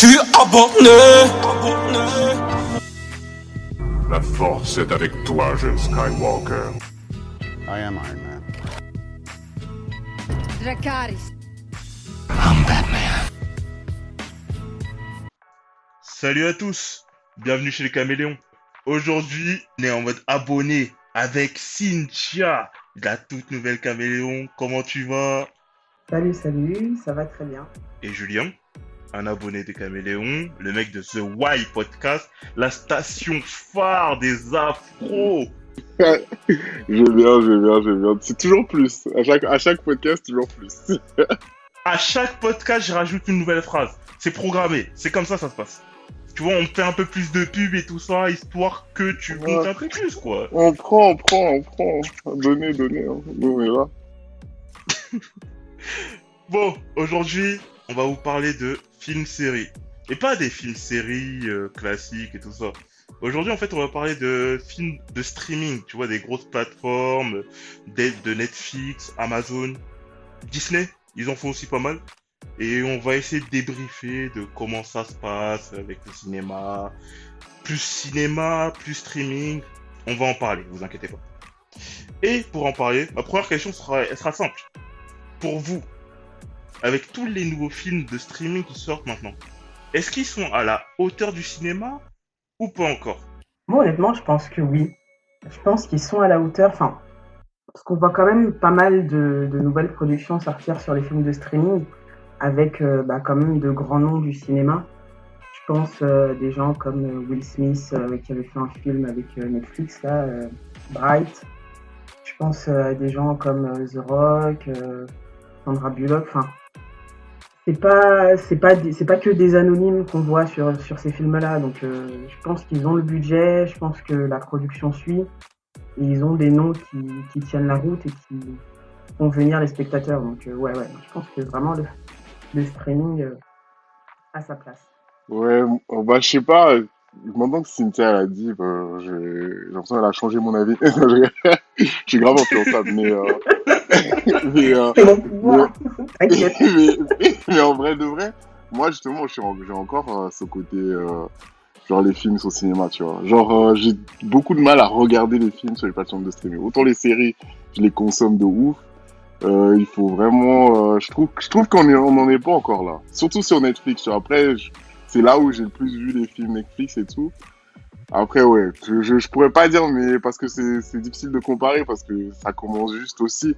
suis abonné. La force est avec toi, jeune Skywalker. I am Iron Man. Dracarys. I'm Batman. Salut à tous, bienvenue chez les Caméléons. Aujourd'hui, on est en mode abonné avec Cynthia, la toute nouvelle Caméléon. Comment tu vas ? Salut, ça va très bien. Et Julien, un abonné des Caméléons, le mec de The Why Podcast, la station phare des afros. Je viens. C'est toujours plus. À chaque podcast, toujours plus. À chaque podcast, je rajoute une nouvelle phrase. C'est programmé. C'est comme ça, ça se passe. Tu vois, on fait un peu plus de pub et tout ça, histoire que tu comptes un peu plus, quoi. On prend. Donnez. Nous, on est là. Bon, aujourd'hui, on va vous parler de films-séries. Et pas des films-séries classiques et tout ça. Aujourd'hui, en fait, on va parler de films de streaming. Tu vois, des grosses plateformes, de Netflix, Amazon, Disney. Ils en font aussi pas mal. Et on va essayer de débriefer de comment ça se passe avec le cinéma. Plus cinéma, plus streaming. On va en parler, vous inquiétez pas. Et pour en parler, ma première question sera simple. Pour vous, avec tous les nouveaux films de streaming qui sortent maintenant, est-ce qu'ils sont à la hauteur du cinéma ou pas encore ? Moi, honnêtement, je pense que oui. Je pense qu'ils sont à la hauteur, parce qu'on voit quand même pas mal de nouvelles productions sortir sur les films de streaming, avec quand même de grands noms du cinéma. Je pense des gens comme Will Smith, qui avait fait un film avec Netflix, là, Bright. Je pense à des gens comme The Rock, Sandra Bullock, c'est pas que des anonymes qu'on voit sur ces films-là, donc je pense qu'ils ont le budget, je pense que la production suit, et ils ont des noms qui tiennent la route et qui font venir les spectateurs, donc ouais, je pense que vraiment le streaming a sa place. Ouais, je sais pas, maintenant que Cynthia l'a dit, j'ai l'impression qu'elle a changé mon avis, je suis grave influençable, mais en vrai de vrai, moi justement j'ai encore ce côté genre les films au cinéma, tu vois, genre j'ai beaucoup de mal à regarder les films sur les plateformes de streaming. Autant les séries, je les consomme de ouf, il faut vraiment je trouve qu'on n'en est pas encore là, surtout sur Netflix, tu vois. Après c'est là où j'ai le plus vu les films Netflix et tout. Après, ouais, je pourrais pas dire, mais parce que c'est difficile de comparer, parce que ça commence juste aussi.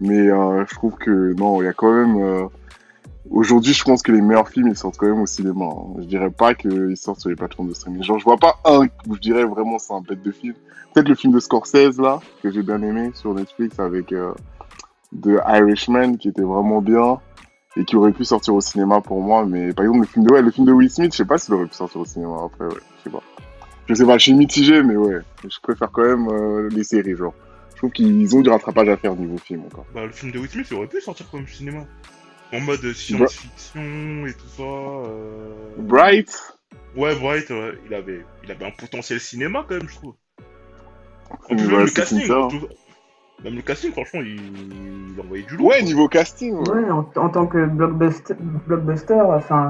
Mais je trouve que non, il y a quand même... Aujourd'hui, je pense que les meilleurs films, ils sortent quand même au cinéma. Hein. Je dirais pas qu'ils sortent sur les plateformes de streaming. Genre, je vois pas un où je dirais vraiment c'est un bête de film. Peut-être le film de Scorsese, là, que j'ai bien aimé sur Netflix, avec The Irishman, qui était vraiment bien et qui aurait pu sortir au cinéma pour moi. Mais par exemple, le film de Will Smith, je sais pas s'il aurait pu sortir au cinéma après, ouais, je sais pas. Je sais pas, je suis mitigé, mais ouais, je préfère quand même les séries, genre. Je trouve qu'ils ont du rattrapage à faire niveau film, encore. Bah, le film de Will Smith, il aurait pu sortir quand même au cinéma. En mode science-fiction et tout ça. Bright ? Ouais, Bright, ouais. Il avait un potentiel cinéma, quand même, je trouve. En plus, même le casting, franchement, il envoyait du lourd. Ouais, niveau casting, ouais. Ouais, en tant que blockbuster, enfin,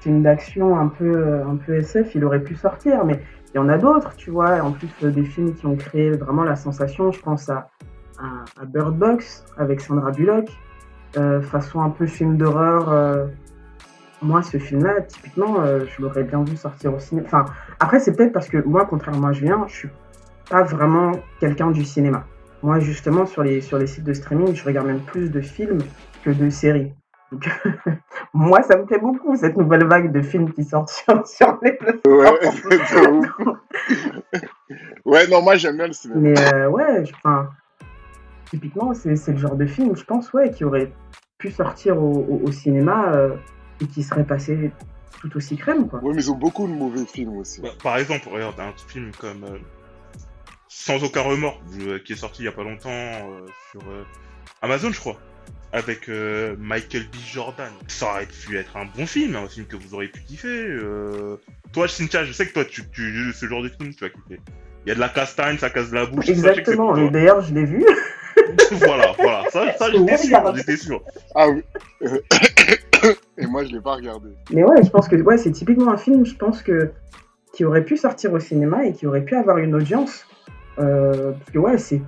film d'action un peu SF, il aurait pu sortir, mais... Il y en a d'autres, tu vois, en plus des films qui ont créé vraiment la sensation. Je pense à Bird Box avec Sandra Bullock, façon un peu film d'horreur. Moi, ce film-là, typiquement, je l'aurais bien vu sortir au cinéma. Enfin, après, c'est peut-être parce que moi, contrairement à Julien, je suis pas vraiment quelqu'un du cinéma. Moi, justement, sur les sites de streaming, je regarde même plus de films que de séries. Donc, moi, ça me plaît beaucoup, cette nouvelle vague de films qui sortent sur les plateformes. Ouais, non, moi, j'aime bien le cinéma. Mais ouais, typiquement, c'est le genre de film, je pense, ouais, qui aurait pu sortir au cinéma et qui serait passé tout aussi crème, quoi. Ouais, mais ils ont beaucoup de mauvais films aussi. Bah, par exemple, regarde, un film comme Sans aucun remords, qui est sorti il y a pas longtemps sur Amazon, je crois. Avec Michael B. Jordan. Ça aurait pu être un bon film, un film que vous auriez pu kiffer. Toi, Cynthia, je sais que toi, tu ce genre de film, tu vas kiffer. Il y a de la castagne, ça casse de la bouche. Exactement, et d'ailleurs, je l'ai vu. Voilà, ça, j'étais sûr. Ah oui. Et moi, je l'ai pas regardé. Mais ouais, je pense que ouais, c'est typiquement un film, je pense que qui aurait pu sortir au cinéma et qui aurait pu avoir une audience. Parce que ouais, c'est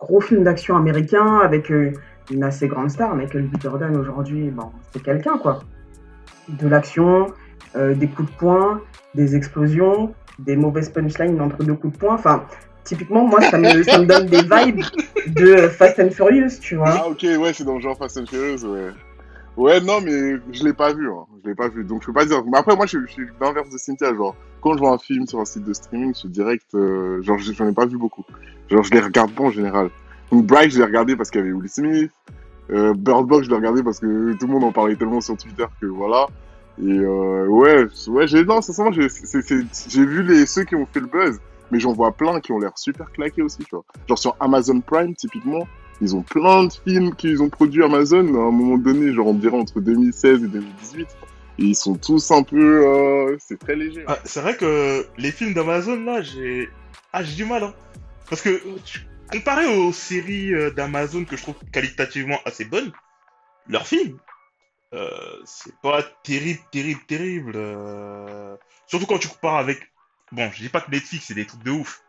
gros film d'action américain avec une assez grande star, Michael B. Jordan aujourd'hui, bon, c'est quelqu'un quoi. De l'action, des coups de poing, des explosions, des mauvaises punchlines entre deux coups de poing. Enfin, typiquement, moi, ça me donne des vibes de Fast and Furious, tu vois. Ah ok, ouais, c'est dans le genre Fast and Furious, ouais. Ouais, non, mais je l'ai pas vu, hein. Je l'ai pas vu, donc je peux pas dire. Mais après, moi, je suis l'inverse de Cynthia, genre, quand je vois un film sur un site de streaming, je suis direct, genre, j'en ai pas vu beaucoup. Genre, je les regarde pas en général. Donc, Bright, je l'ai regardé parce qu'il y avait Will Smith. Bird Box, je l'ai regardé parce que tout le monde en parlait tellement sur Twitter que voilà. Et ouais, j'ai vu ceux qui ont fait le buzz, mais j'en vois plein qui ont l'air super claqués aussi, tu vois. Genre, sur Amazon Prime, typiquement. Ils ont plein de films qu'ils ont produits Amazon à un moment donné, genre on dirait entre 2016 et 2018. Et ils sont tous un peu... c'est très léger. Hein. Ah, c'est vrai que les films d'Amazon, là, j'ai du mal. Hein. Parce que comparé aux séries d'Amazon que je trouve qualitativement assez bonnes, leurs films, c'est pas terrible. Surtout quand tu compares avec... Bon, je dis pas que Netflix, c'est des trucs de ouf.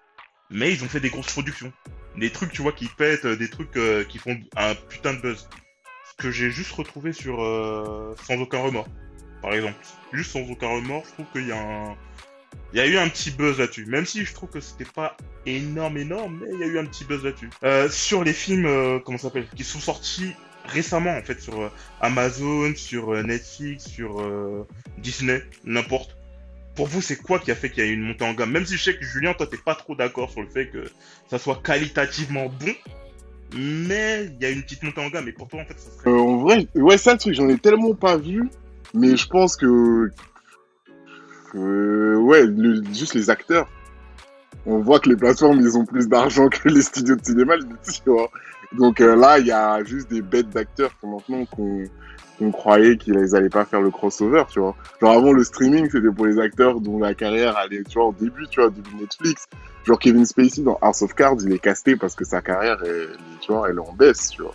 Mais ils ont fait des grosses productions. Des trucs, tu vois, qui pètent, des trucs qui font un putain de buzz. Ce que j'ai juste retrouvé sur Sans aucun remords, par exemple. Juste Sans aucun remords, je trouve qu'il y a eu un petit buzz là-dessus. Même si je trouve que c'était pas énorme, mais il y a eu un petit buzz là-dessus. Sur les films, comment ça s'appelle, qui sont sortis récemment, en fait, sur Amazon, sur Netflix, sur Disney, n'importe. Pour vous, c'est quoi qui a fait qu'il y a eu une montée en gamme? Même si je sais que Julien, toi, t'es pas trop d'accord sur le fait que ça soit qualitativement bon, mais il y a une petite montée en gamme. Et pour toi, en fait, ça serait... en vrai, ouais, ça, le truc, j'en ai tellement pas vu, mais je pense que... ouais, juste les acteurs. On voit que les plateformes, ils ont plus d'argent que les studios de cinéma, tu vois. Donc là, il y a juste des bêtes d'acteurs pour maintenant qu'on croyait qu'ils allaient pas faire le crossover, tu vois. Genre avant, le streaming, c'était pour les acteurs dont la carrière allait, tu vois, au début Netflix. Genre Kevin Spacey dans House of Cards, il est casté parce que sa carrière, elle est en baisse, tu vois.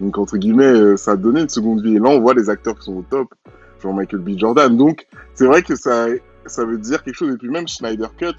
Donc, entre guillemets, ça a donné une seconde vie. Et là, on voit les acteurs qui sont au top, genre Michael B. Jordan. Donc, c'est vrai que ça veut dire quelque chose. Et puis même Snyder Cut,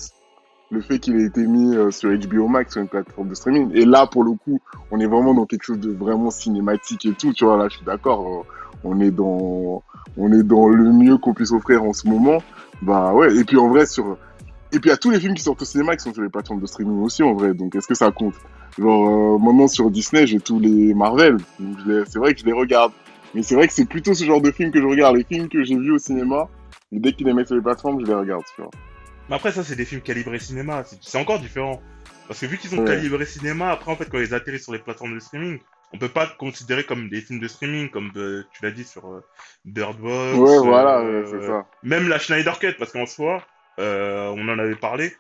le fait qu'il ait été mis sur HBO Max, sur une plateforme de streaming. Et là, pour le coup, on est vraiment dans quelque chose de vraiment cinématique et tout, tu vois. Là, je suis d'accord. On est dans le mieux qu'on puisse offrir en ce moment. Bah ouais. Et puis en vrai, et puis il y a tous les films qui sortent au cinéma qui sont sur les plateformes de streaming aussi en vrai. Donc est-ce que ça compte? Genre, maintenant sur Disney, j'ai tous les Marvel. Donc c'est vrai que je les regarde. Mais c'est vrai que c'est plutôt ce genre de films que je regarde. Les films que j'ai vus au cinéma, et dès qu'ils les mettent sur les plateformes, je les regarde, tu vois. Mais après, ça, c'est des films calibrés cinéma. C'est encore différent. Parce que vu qu'ils ont calibré cinéma, après, en fait, quand ils atterrissent sur les plateformes de streaming, on peut pas considérer comme des films de streaming, comme tu l'as dit sur Bird Box. Ouais, voilà, c'est ça. Même la Snyder Cut, parce qu'en soi, on en avait parlé.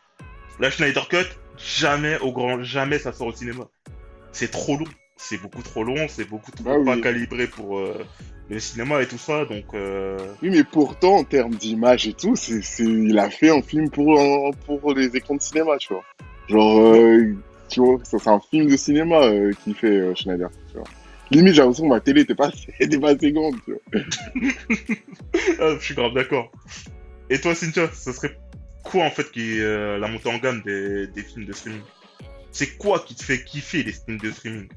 La Snyder Cut, jamais ça sort au cinéma. C'est trop long. C'est beaucoup trop long, c'est beaucoup trop pas calibré pour le cinéma et tout ça, donc... Oui, mais pourtant, en termes d'image et tout, il a fait un film pour les écrans de cinéma, tu vois. Genre, tu vois, ça, c'est un film de cinéma qui fait Schneider, tu vois. Limite, j'ai l'impression que ma télé était pas assez grande, tu vois. Ah, je suis grave d'accord. Et toi, Cynthia, ça serait quoi, en fait, qui la montée en gamme des films de streaming? C'est quoi qui te fait kiffer les films de streaming?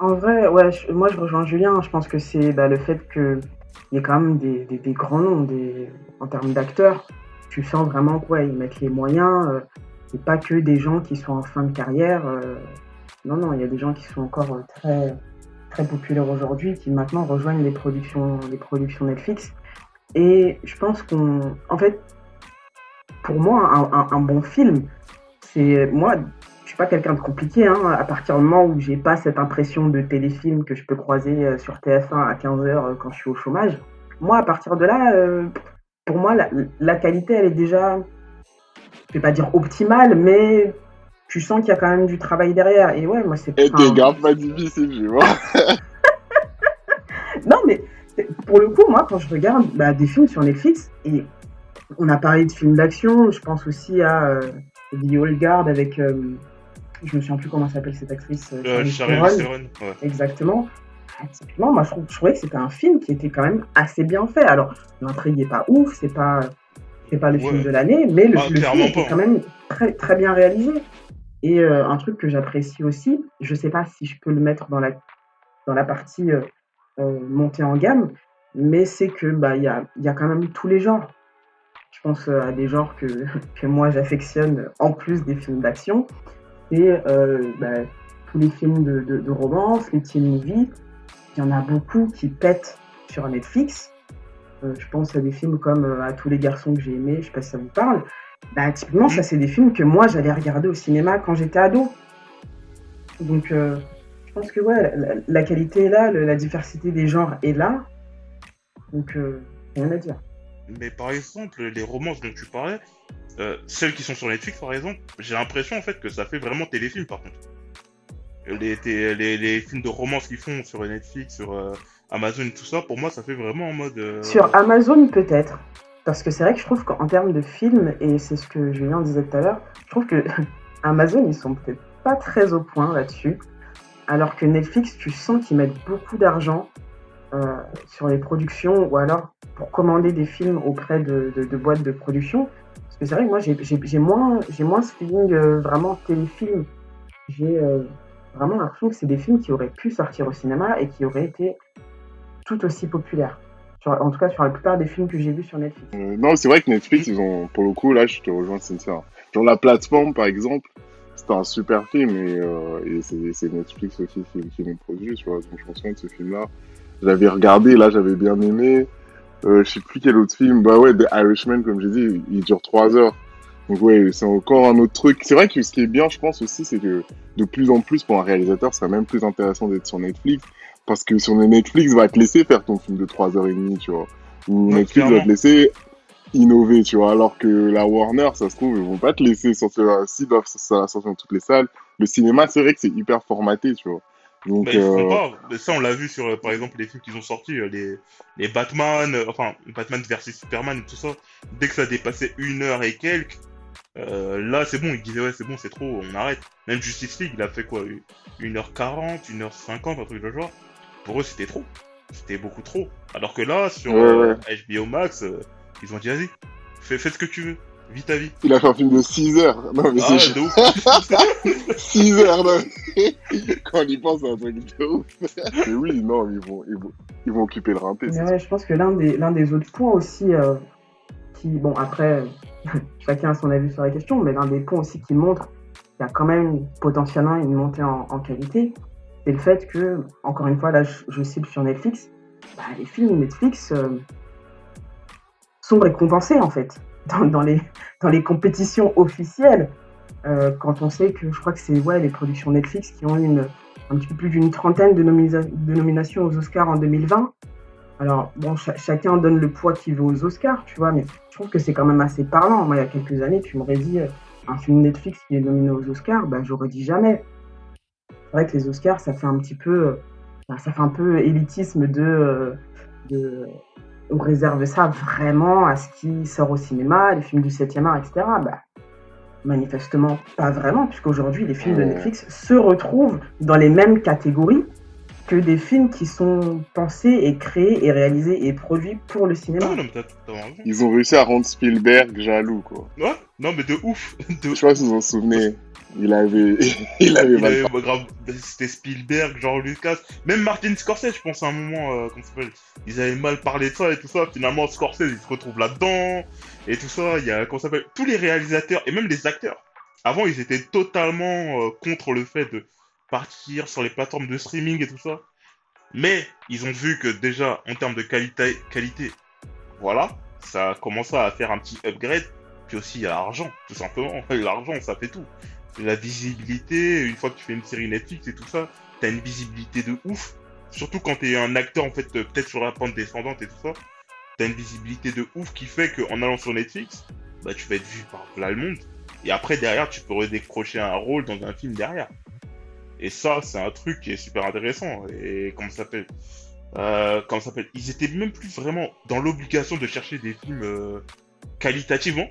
En vrai, ouais, moi je rejoins Julien, je pense que c'est le fait qu'il y ait quand même des grands noms en termes d'acteurs. Tu sens vraiment quoi, ils mettent les moyens, et pas que des gens qui sont en fin de carrière. Non, il y a des gens qui sont encore très, très populaires aujourd'hui, qui maintenant rejoignent les productions Netflix. Et je pense en fait, pour moi, un bon film, c'est... Moi, je suis pas quelqu'un de compliqué, hein. À partir du moment où j'ai pas cette impression de téléfilm que je peux croiser sur TF1 à 15h quand je suis au chômage, moi, à partir de là, pour moi, la qualité, elle est déjà, je vais pas dire optimale, mais tu sens qu'il y a quand même du travail derrière. Et ouais, moi, c'est... Et t'es grave pas difficile, je vois. Non, mais pour le coup, moi, quand je regarde des films sur Netflix, et on a parlé de films d'action, je pense aussi à The Old Guard avec... je me souviens plus comment s'appelle cette actrice. Charlize Theron. Ouais. Exactement. typiquement, moi, je trouvais que c'était un film qui était quand même assez bien fait. Alors, l'intrigue n'est pas ouf, c'est pas le film de l'année, mais le film était quand même très, très bien réalisé. Et un truc que j'apprécie aussi, je ne sais pas si je peux le mettre dans la partie montée en gamme, mais c'est que y a quand même tous les genres. Je pense à des genres que moi j'affectionne en plus des films d'action. C'est tous les films de romance, les teen movies. Il y en a beaucoup qui pètent sur Netflix. Je pense à des films comme À tous les garçons que j'ai aimés, je ne sais pas si ça vous parle. Typiquement, ça, c'est des films que moi, j'allais regarder au cinéma quand j'étais ado. Donc, je pense que la qualité est là, la diversité des genres est là. Donc, rien à dire. Mais par exemple, les romances dont tu parlais, celles qui sont sur Netflix, par exemple, j'ai l'impression, en fait, que ça fait vraiment téléfilm, par contre. Les films de romance qu'ils font sur Netflix, sur Amazon et tout ça, pour moi, ça fait vraiment en mode... Sur Amazon, peut-être. Parce que c'est vrai que je trouve qu'en termes de films, et c'est ce que Julien disait tout à l'heure, je trouve que Amazon, ils sont peut-être pas très au point là-dessus. Alors que Netflix, tu sens qu'ils mettent beaucoup d'argent sur les productions, ou alors pour commander des films auprès de boîtes de production. Parce que c'est vrai que moi, j'ai moins ce feeling vraiment téléfilm. J'ai vraiment l'impression que c'est des films qui auraient pu sortir au cinéma et qui auraient été tout aussi populaires. En tout cas, sur la plupart des films que j'ai vus sur Netflix. Non, c'est vrai que Netflix, ils ont, pour le coup, là, je te rejoins, Cynthia. Genre La Plateforme, par exemple, c'était un super film et c'est Netflix aussi qui l'ont produit, tu vois. Donc, je me souviens de ce film-là. J'avais regardé, là, j'avais bien aimé. Je sais plus quel autre film. The Irishman, comme j'ai dit, il dure 3 heures. Donc, c'est encore un autre truc. C'est vrai que ce qui est bien, je pense aussi, c'est que de plus en plus, pour un réalisateur, c'est même plus intéressant d'être sur Netflix. Parce que sur Netflix, va te laisser faire ton film de 3h30, tu vois. Ou Netflix va te laisser innover, tu vois. Alors que la Warner, ça se trouve, ils vont pas te laisser sortir. S'ils doivent sortir dans toutes les salles, le cinéma, c'est vrai que c'est hyper formaté, tu vois. Donc, ils font pas. Ça, on l'a vu sur, par exemple, les films qu'ils ont sortis, les Batman, Batman versus Superman et tout ça. Dès que ça dépassait 1 heure et quelques, là, c'est bon, ils disaient, c'est bon, c'est trop, on arrête. Même Justice League, il a fait quoi, 1h40, 1h50, un truc de genre. Pour eux, c'était trop. C'était beaucoup trop. Alors que là, sur HBO Max, ils ont dit, vas-y, fais ce que tu veux. Vis ta vie. Il a fait un film de 6 heures. Non, mais c'est ouf. 6 heures, non. Quand on y pense, c'est un truc de ouf. Mais oui, non, ils vont occuper le rinté. Je pense que l'un des autres points aussi, qui, bon, après, chacun a son avis sur la question, mais l'un des points aussi qui montre qu'il y a quand même potentiellement une montée en qualité, c'est le fait que, encore une fois, là, je cible sur Netflix, les films Netflix sont récompensés, en fait, dans les compétitions officielles. Quand on sait que, je crois que c'est les productions Netflix qui ont un petit peu plus d'une trentaine de nominations aux Oscars en 2020. Alors, bon, chacun donne le poids qu'il veut aux Oscars, tu vois, mais je trouve que c'est quand même assez parlant. Moi, il y a quelques années, tu m'aurais dit un film Netflix qui est nominé aux Oscars, j'aurais dit jamais. C'est vrai que les Oscars, ça fait un petit peu, élitisme de on réserve ça vraiment à ce qui sort au cinéma, les films du 7e art, etc. Manifestement, pas vraiment, puisqu'aujourd'hui, les films de Netflix se retrouvent dans les mêmes catégories que des films qui sont pensés et créés et réalisés et produits pour le cinéma. Non, mais t'as ils ont réussi à rendre Spielberg jaloux, quoi. Ouais, non, mais de ouf. Je sais pas si vous en souvenez. Il avait grave, c'était Spielberg, genre Lucas, même Martin Scorsese, je pense à un moment, ils avaient mal parlé de ça et tout ça, finalement Scorsese, il se retrouve là-dedans, et tout ça, il y a, tous les réalisateurs, et même les acteurs, avant ils étaient totalement contre le fait de partir sur les plateformes de streaming et tout ça, mais ils ont vu que déjà, en termes de qualité, voilà, ça commençait à faire un petit upgrade, puis aussi il y a l'argent, tout simplement, l'argent ça fait tout. La visibilité, une fois que tu fais une série Netflix et tout ça, t'as une visibilité de ouf. Surtout quand t'es un acteur, en fait, peut-être sur la pente descendante et tout ça, t'as une visibilité de ouf qui fait qu'en allant sur Netflix, tu vas être vu par plein le monde. Et après, derrière, tu peux redécrocher un rôle dans un film derrière. Et ça, c'est un truc qui est super intéressant. Et comment ça s'appelle, ils étaient même plus vraiment dans l'obligation de chercher des films qualitativement.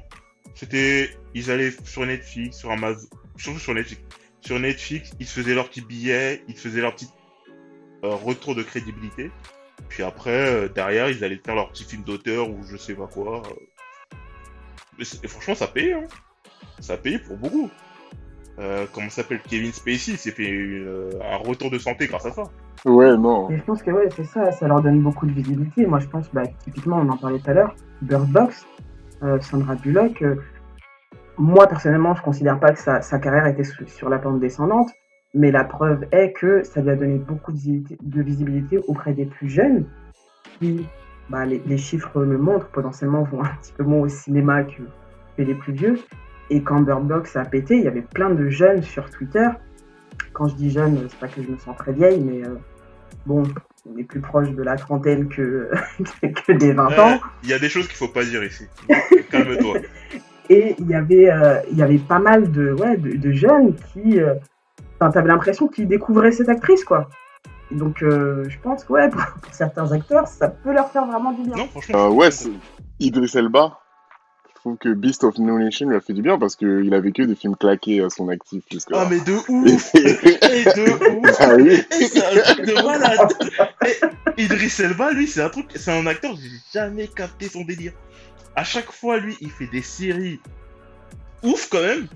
C'était, ils allaient sur Netflix, sur Amazon, surtout sur Netflix. Sur Netflix, ils se faisaient leurs petits billets, ils se faisaient leurs petites retro de crédibilité. Puis après, derrière, ils allaient faire leur petit film d'auteur ou je sais pas quoi. Mais franchement, ça paye, hein. Ça paye pour beaucoup. Comment s'appelle Kevin Spacey, il s'est fait un retour de santé grâce à ça. Ouais, non. Et je pense que ouais, c'est ça, ça leur donne beaucoup de visibilité. Moi, je pense, bah, typiquement, on en parlait tout à l'heure, Bird Box, Sandra Bullock. Moi, personnellement, je considère pas que sa carrière était sur la pente descendante, mais la preuve est que ça lui a donné beaucoup de visibilité auprès des plus jeunes qui, bah, les chiffres le montrent, potentiellement vont un petit peu moins au cinéma que les plus vieux. Et quand Bird Box a pété, il y avait plein de jeunes sur Twitter. Quand je dis jeunes, c'est pas que je me sens très vieille, mais bon, on est plus proche de la trentaine que des 20 ans. Il y a des choses qu'il faut pas dire ici. Calme-toi. Et il y avait pas mal de jeunes qui... t'avais l'impression qu'ils découvraient cette actrice, quoi. Et donc, je pense que pour certains acteurs, ça peut leur faire vraiment du bien. Non, franchement, c'est Idris Elba. Je trouve que Beasts of No Nation lui a fait du bien parce qu'il a vécu des films claqués à son actif jusqu'à... Ah mais de ouf. Ah oui. C'est un truc de malade. Idris Elba, lui, c'est un acteur, j'ai jamais capté son délire. À chaque fois, lui, il fait des séries ouf quand même.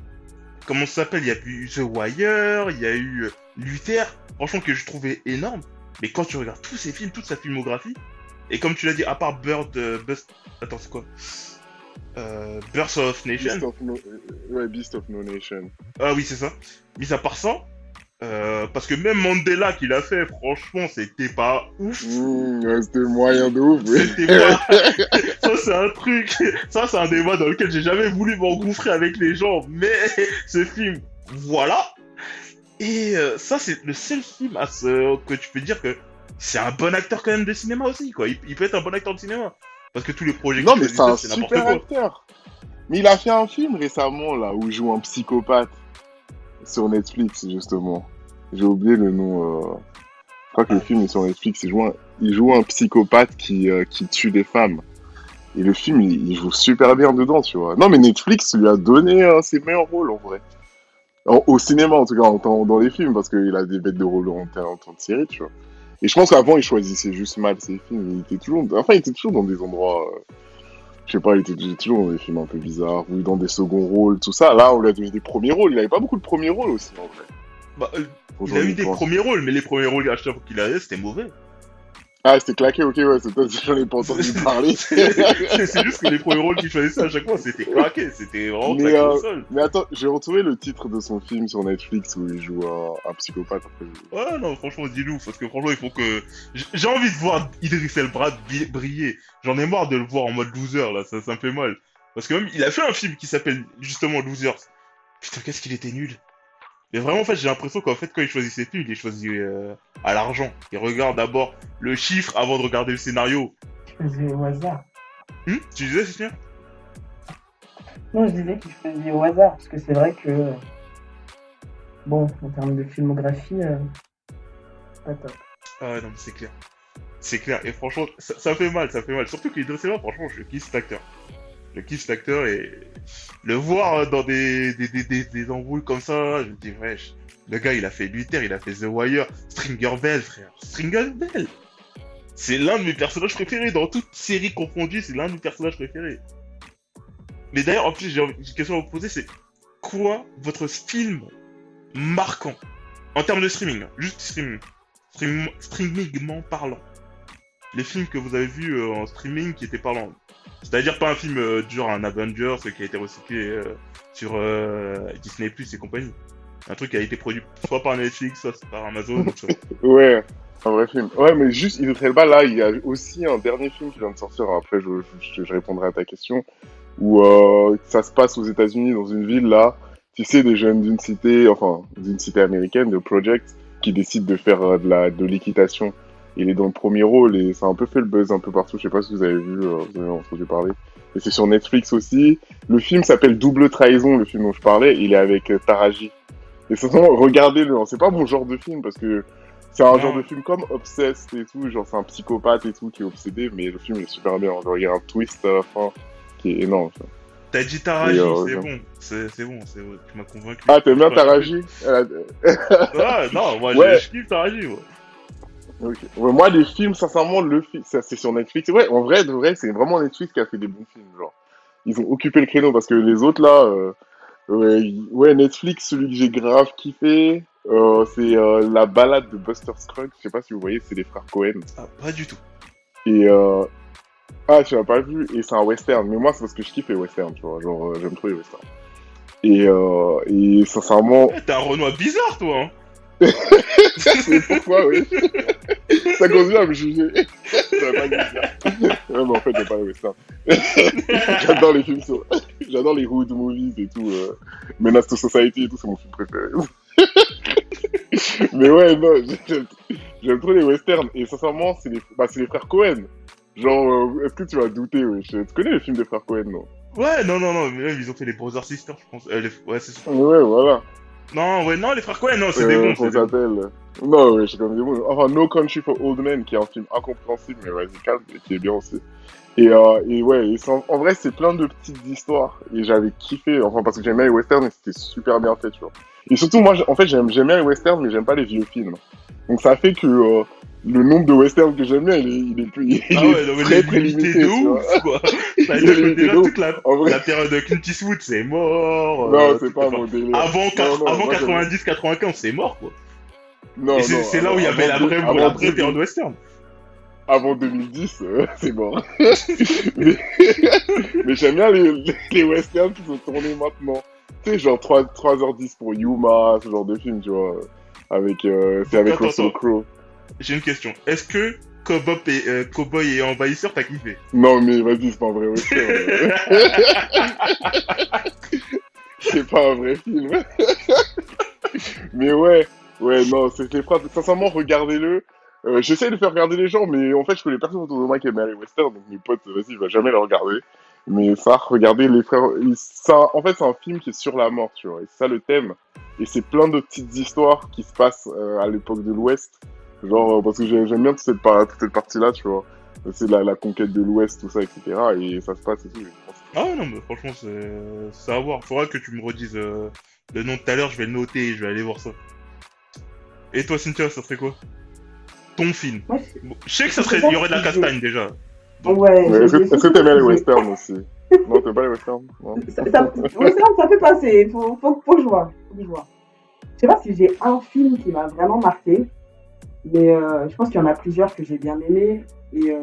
Comment ça s'appelle? Il y a eu The Wire, il y a eu Luther, franchement que je trouvais énorme. Mais quand tu regardes tous ses films, toute sa filmographie, et comme tu l'as dit, à part Attends, c'est quoi? Birth of Nation. Beast of No Nation. Ah oui, c'est ça. Mis à part ça, parce que même Mandela qu'il a fait, franchement, c'était pas ouf. C'était moyen de ouf. Oui. Ça, c'est un truc. Ça, c'est un débat dans lequel j'ai jamais voulu m'engouffrer avec les gens. Mais ce film, voilà. Et ça, c'est le seul film que tu peux dire que c'est un bon acteur quand même de cinéma aussi, quoi. Il peut être un bon acteur de cinéma. Parce que tous les projets... Non, mais c'est un super acteur. Mais il a fait un film récemment, là, où il joue un psychopathe sur Netflix, justement. J'ai oublié le nom. Je crois que le film est sur Netflix. Il joue un psychopathe qui tue des femmes. Et le film, il joue super bien dedans, tu vois. Non, mais Netflix lui a donné ses meilleurs rôles, en vrai. Au cinéma, en tout cas, dans les films, parce qu'il a des bêtes de rôles en tant que série, tu vois. Et je pense qu'avant, il choisissait juste mal ses films. Il était toujours dans des endroits... je sais pas, il était toujours dans des films un peu bizarres, ou dans des seconds rôles, tout ça. Là, on lui a donné des premiers rôles. Il avait pas beaucoup de premiers rôles aussi, en vrai. Bah, il a eu des premiers rôles, mais les premiers rôles qu'il avait, c'était mauvais. Ah, c'était claqué, ok, ouais, c'est peut-être que j'en ai pas entendu parler. C'est juste que les premiers rôles qu'il choisissait à chaque fois, c'était claqué, c'était vraiment claqué au sol. Mais attends, j'ai retrouvé le titre de son film sur Netflix où il joue un psychopathe. Après. Ouais, non, franchement, dis-nous, parce que franchement, il faut que... J'ai envie de voir Idris Elba briller. J'en ai marre de le voir en mode loser, là, ça me fait mal. Parce que même, il a fait un film qui s'appelle justement Losers. Putain, qu'est-ce qu'il était nul. Mais vraiment, en fait, j'ai l'impression qu'en fait, quand il choisit ses films, il les choisit à l'argent. Il regarde d'abord le chiffre avant de regarder le scénario. Il choisit au hasard. Tu disais, c'est sûr ? Non, je disais qu'il choisit au hasard, parce que c'est vrai que... bon, en termes de filmographie, pas top. Ah ouais, non, mais c'est clair. C'est clair, et franchement, ça fait mal, ça fait mal. Surtout qu'il est dressé là, franchement, je kiffe cet acteur. Je kiffe l'acteur et le voir dans des embrouilles comme ça, je me dis, wesh, le gars, il a fait Luther, il a fait The Wire, Stringer Bell, frère. Stringer Bell, c'est l'un de mes personnages préférés. Dans toute série confondue, c'est l'un de mes personnages préférés. Mais d'ailleurs, en plus, j'ai une question à vous poser, c'est quoi votre film marquant en termes de streaming, hein, juste streamingment parlant? Les films que vous avez vus en streaming qui étaient parlants. C'est-à-dire pas un film du genre un Avengers qui a été recyclé sur Disney Plus et compagnie. Un truc qui a été produit soit par Netflix, soit par Amazon. Ouais, un vrai film. Ouais, mais juste Idris Elba, là, il y a aussi un dernier film qui vient de sortir. Après, je répondrai à ta question. Où ça se passe aux États-Unis dans une ville, là. Tu sais, des jeunes d'une cité américaine, de Project, qui décident de faire de l'équitation. Il est dans le premier rôle et ça a un peu fait le buzz un peu partout. Je sais pas si vous avez vu, vous avez entendu parler. Et c'est sur Netflix aussi. Le film s'appelle Double Trahison, le film dont je parlais. Il est avec Taraji. Et c'est vraiment, regardez-le. C'est pas mon genre de film parce que c'est un genre de film comme Obsessed et tout. Genre, c'est un psychopathe et tout qui est obsédé, mais le film est super bien. Genre, il y a un twist à la fin qui est énorme. Ça. T'as dit Taraji, bon. C'est bon, tu m'as convaincu. Ah, t'aimes bien Taraji? Ah, non, moi je kiffe Taraji, moi. Okay. Ouais, moi, les films, sincèrement, c'est sur Netflix. Ouais, en vrai, de vrai, c'est vraiment Netflix qui a fait des bons films. Genre, ils ont occupé le créneau parce que les autres, là, ouais, Netflix, celui que j'ai grave kiffé, c'est La Balade de Buster Scruggs. Je sais pas si vous voyez, c'est les frères Coen. Ah, pas du tout. Et ah, tu l'as pas vu, et c'est un western. Mais moi, c'est parce que je kiffe les westerns, tu vois. Genre, j'aime trop les westerns. Et sincèrement. Hey, t'as un Renoir bizarre, toi, hein. C'est pourquoi, oui. Ça cause bien à me juger. Ça va pas dire. Ouais, mais en fait, j'aime pas les westerns. J'adore les films sur. J'adore les road movies et tout. Menace to Society et tout, c'est mon film préféré. Mais ouais, non, j'aime trop les westerns. Et sincèrement, c'est les frères Coen. Genre, est-ce que tu vas douter, ouais. Tu connais le film des frères Coen, non? Ouais, non, mais même ils ont fait les Brothers Sisters, je pense. Ouais, c'est ça. Ouais, voilà. Non, les frères Coen, non, c'est des bons. Comment ça s'appelle? Non, ouais, c'est comme des bons. Enfin, No Country for Old Men, qui est un film incompréhensible, mais vas-y, calme, et qui est bien aussi. Et ouais, en vrai, c'est plein de petites histoires. Et j'avais kiffé, enfin, parce que j'aimais les westerns, et c'était super bien fait, tu vois. Et surtout, moi, en fait, j'aime bien les westerns, mais j'aime pas les vieux films. Donc, ça fait que le nombre de westerns que j'aime bien, il est limité de ouf, quoi. Bah, déjà, toute la période de Clint Eastwood, c'est mort. Non, c'est pas mon délire. Avant 90-95, c'est mort, quoi. Non, c'est là où il y avait la vraie période western. Avant 2010, c'est mort. Mais j'aime bien les westerns qui sont tournés maintenant. Tu sais, genre 3h10 pour Yuma, ce genre de film, tu vois. C'est avec Russell Crowe. J'ai une question. Est-ce que Cowboy et Envahisseur, t'as kiffé? Non, mais vas-y, c'est pas un vrai western. C'est pas un vrai film. Mais ouais, non, c'était frappant. Sincèrement, regardez-le. J'essaie de faire regarder les gens, mais en fait, je connais personne autour de moi qui aime les westerns, donc mes potes, vas-y, je vais jamais le regarder. Mais ça, regardez les frères. Ça, en fait, c'est un film qui est sur la mort, tu vois. Et c'est ça le thème. Et c'est plein de petites histoires qui se passent à l'époque de l'Ouest. Genre, parce que j'aime bien toute cette partie-là, tu vois. C'est la conquête de l'Ouest, tout ça, etc. Et ça se passe et tout. Ah non, mais franchement, c'est à voir. Faudra que tu me redises le nom de tout à l'heure, je vais le noter et je vais aller voir ça. Et toi, Cynthia, ça serait quoi? Ton film. Ouais, je sais que ça serait... Il y aurait de la castagne, déjà. Donc... Ouais, mais est-ce que t'aimes les westerns aussi? Non, t'aimes pas les westerns? Western, ça fait passer. Faut jouer. Je sais pas si j'ai un film qui m'a vraiment marqué. Mais je pense qu'il y en a plusieurs que j'ai bien aimés. Et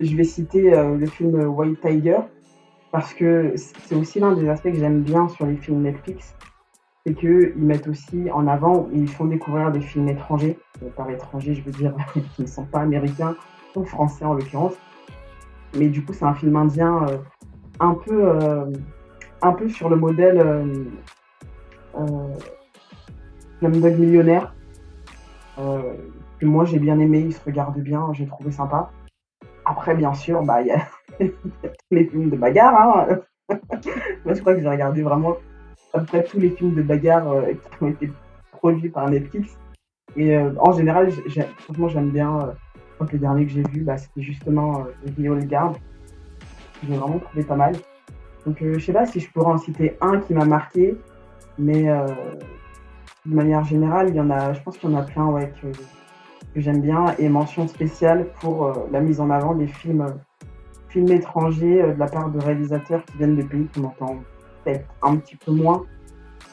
je vais citer le film White Tiger, parce que c'est aussi l'un des aspects que j'aime bien sur les films Netflix. C'est qu'ils mettent aussi en avant, ils font découvrir des films étrangers. Par étrangers, je veux dire, qui ne sont pas américains, ou français en l'occurrence. Mais du coup, c'est un film indien un peu sur le modèle Slumdog Millionnaire. Que moi j'ai bien aimé, il se regarde bien, j'ai trouvé sympa. Après, bien sûr, il y a tous les films de bagarre, hein. Moi, je crois que j'ai regardé vraiment à peu près tous les films de bagarre qui ont été produits par Netflix. Et en général, franchement, j'aime bien. Je crois que le dernier que j'ai vu, c'était justement The Old Guard. J'ai vraiment trouvé pas mal. Donc, je sais pas si je pourrais en citer un qui m'a marqué, mais. De manière générale, je pense qu'il y en a plein que j'aime bien. Et mention spéciale pour la mise en avant des films étrangers de la part de réalisateurs qui viennent de pays qu'on entend peut-être un petit peu moins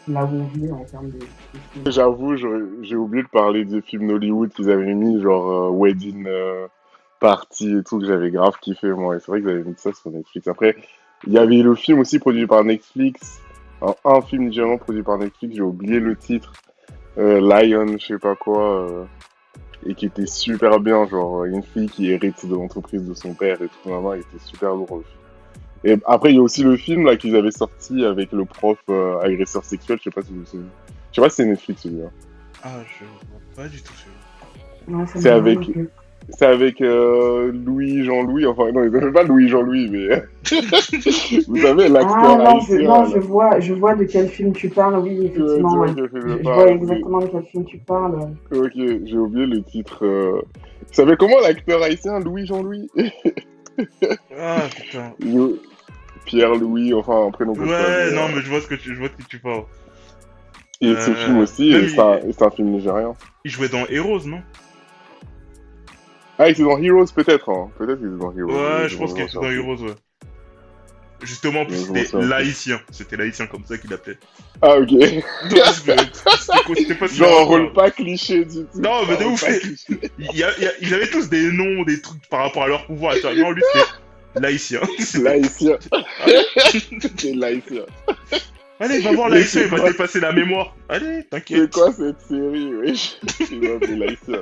là où on vit en termes de films. J'avoue, j'ai oublié de parler des films d'Hollywood qu'ils avaient mis, genre Wedding Party et tout, que j'avais grave kiffé, moi. Et c'est vrai qu'ils avaient mis ça sur Netflix. Après, il y avait le film aussi produit par Netflix. Un film nigérian produit par Netflix, j'ai oublié le titre, Lion, je sais pas quoi, et qui était super bien, genre une fille qui hérite de l'entreprise de son père et tout, maman, il était super drôle. Et après, il y a aussi le film là qu'ils avaient sorti avec le prof agresseur sexuel, je sais pas si vous vous souvenez. Je sais pas si c'est Netflix celui-là. Ah, je vois pas du tout celui-là. Ouais, c'est avec Louis-Jean-Louis, enfin non, il ne pas Louis-Jean-Louis, mais vous savez, l'acteur haïtien. Je vois de quel film tu parles, oui, effectivement, ouais. Je vois exactement de quel film tu parles. Ok, j'ai oublié le titre. Vous savez comment l'acteur haïtien, Louis-Jean-Louis? Ah, putain. Pierre-Louis, enfin un prénom comme ça. Ouais, non, mais je vois de qui tu parles. Et ce film aussi, c'est un film nigérien. Il jouait dans Heroes, non? Ah, il joue dans Heroes peut-être, hein. Peut-être qu'il joue dans Heroes. Ouais, je pense qu'il joue dans Heroes, ouais. Justement, c'était Laïcien. C'était Laïcien comme ça qu'il l'appelait. Ah, ok. C'était pas genre un rôle pas cliché du tout. Non, mais de ouf. Ils avaient tous des noms, des trucs par rapport à leur pouvoir. Non, lui, c'était Laïcien. Laïcien. C'était Laïcien. Allez, va voir Laïcien, il va dépasser la mémoire. Allez, t'inquiète. C'est quoi cette série, wesh? Il va appeler Laïcien.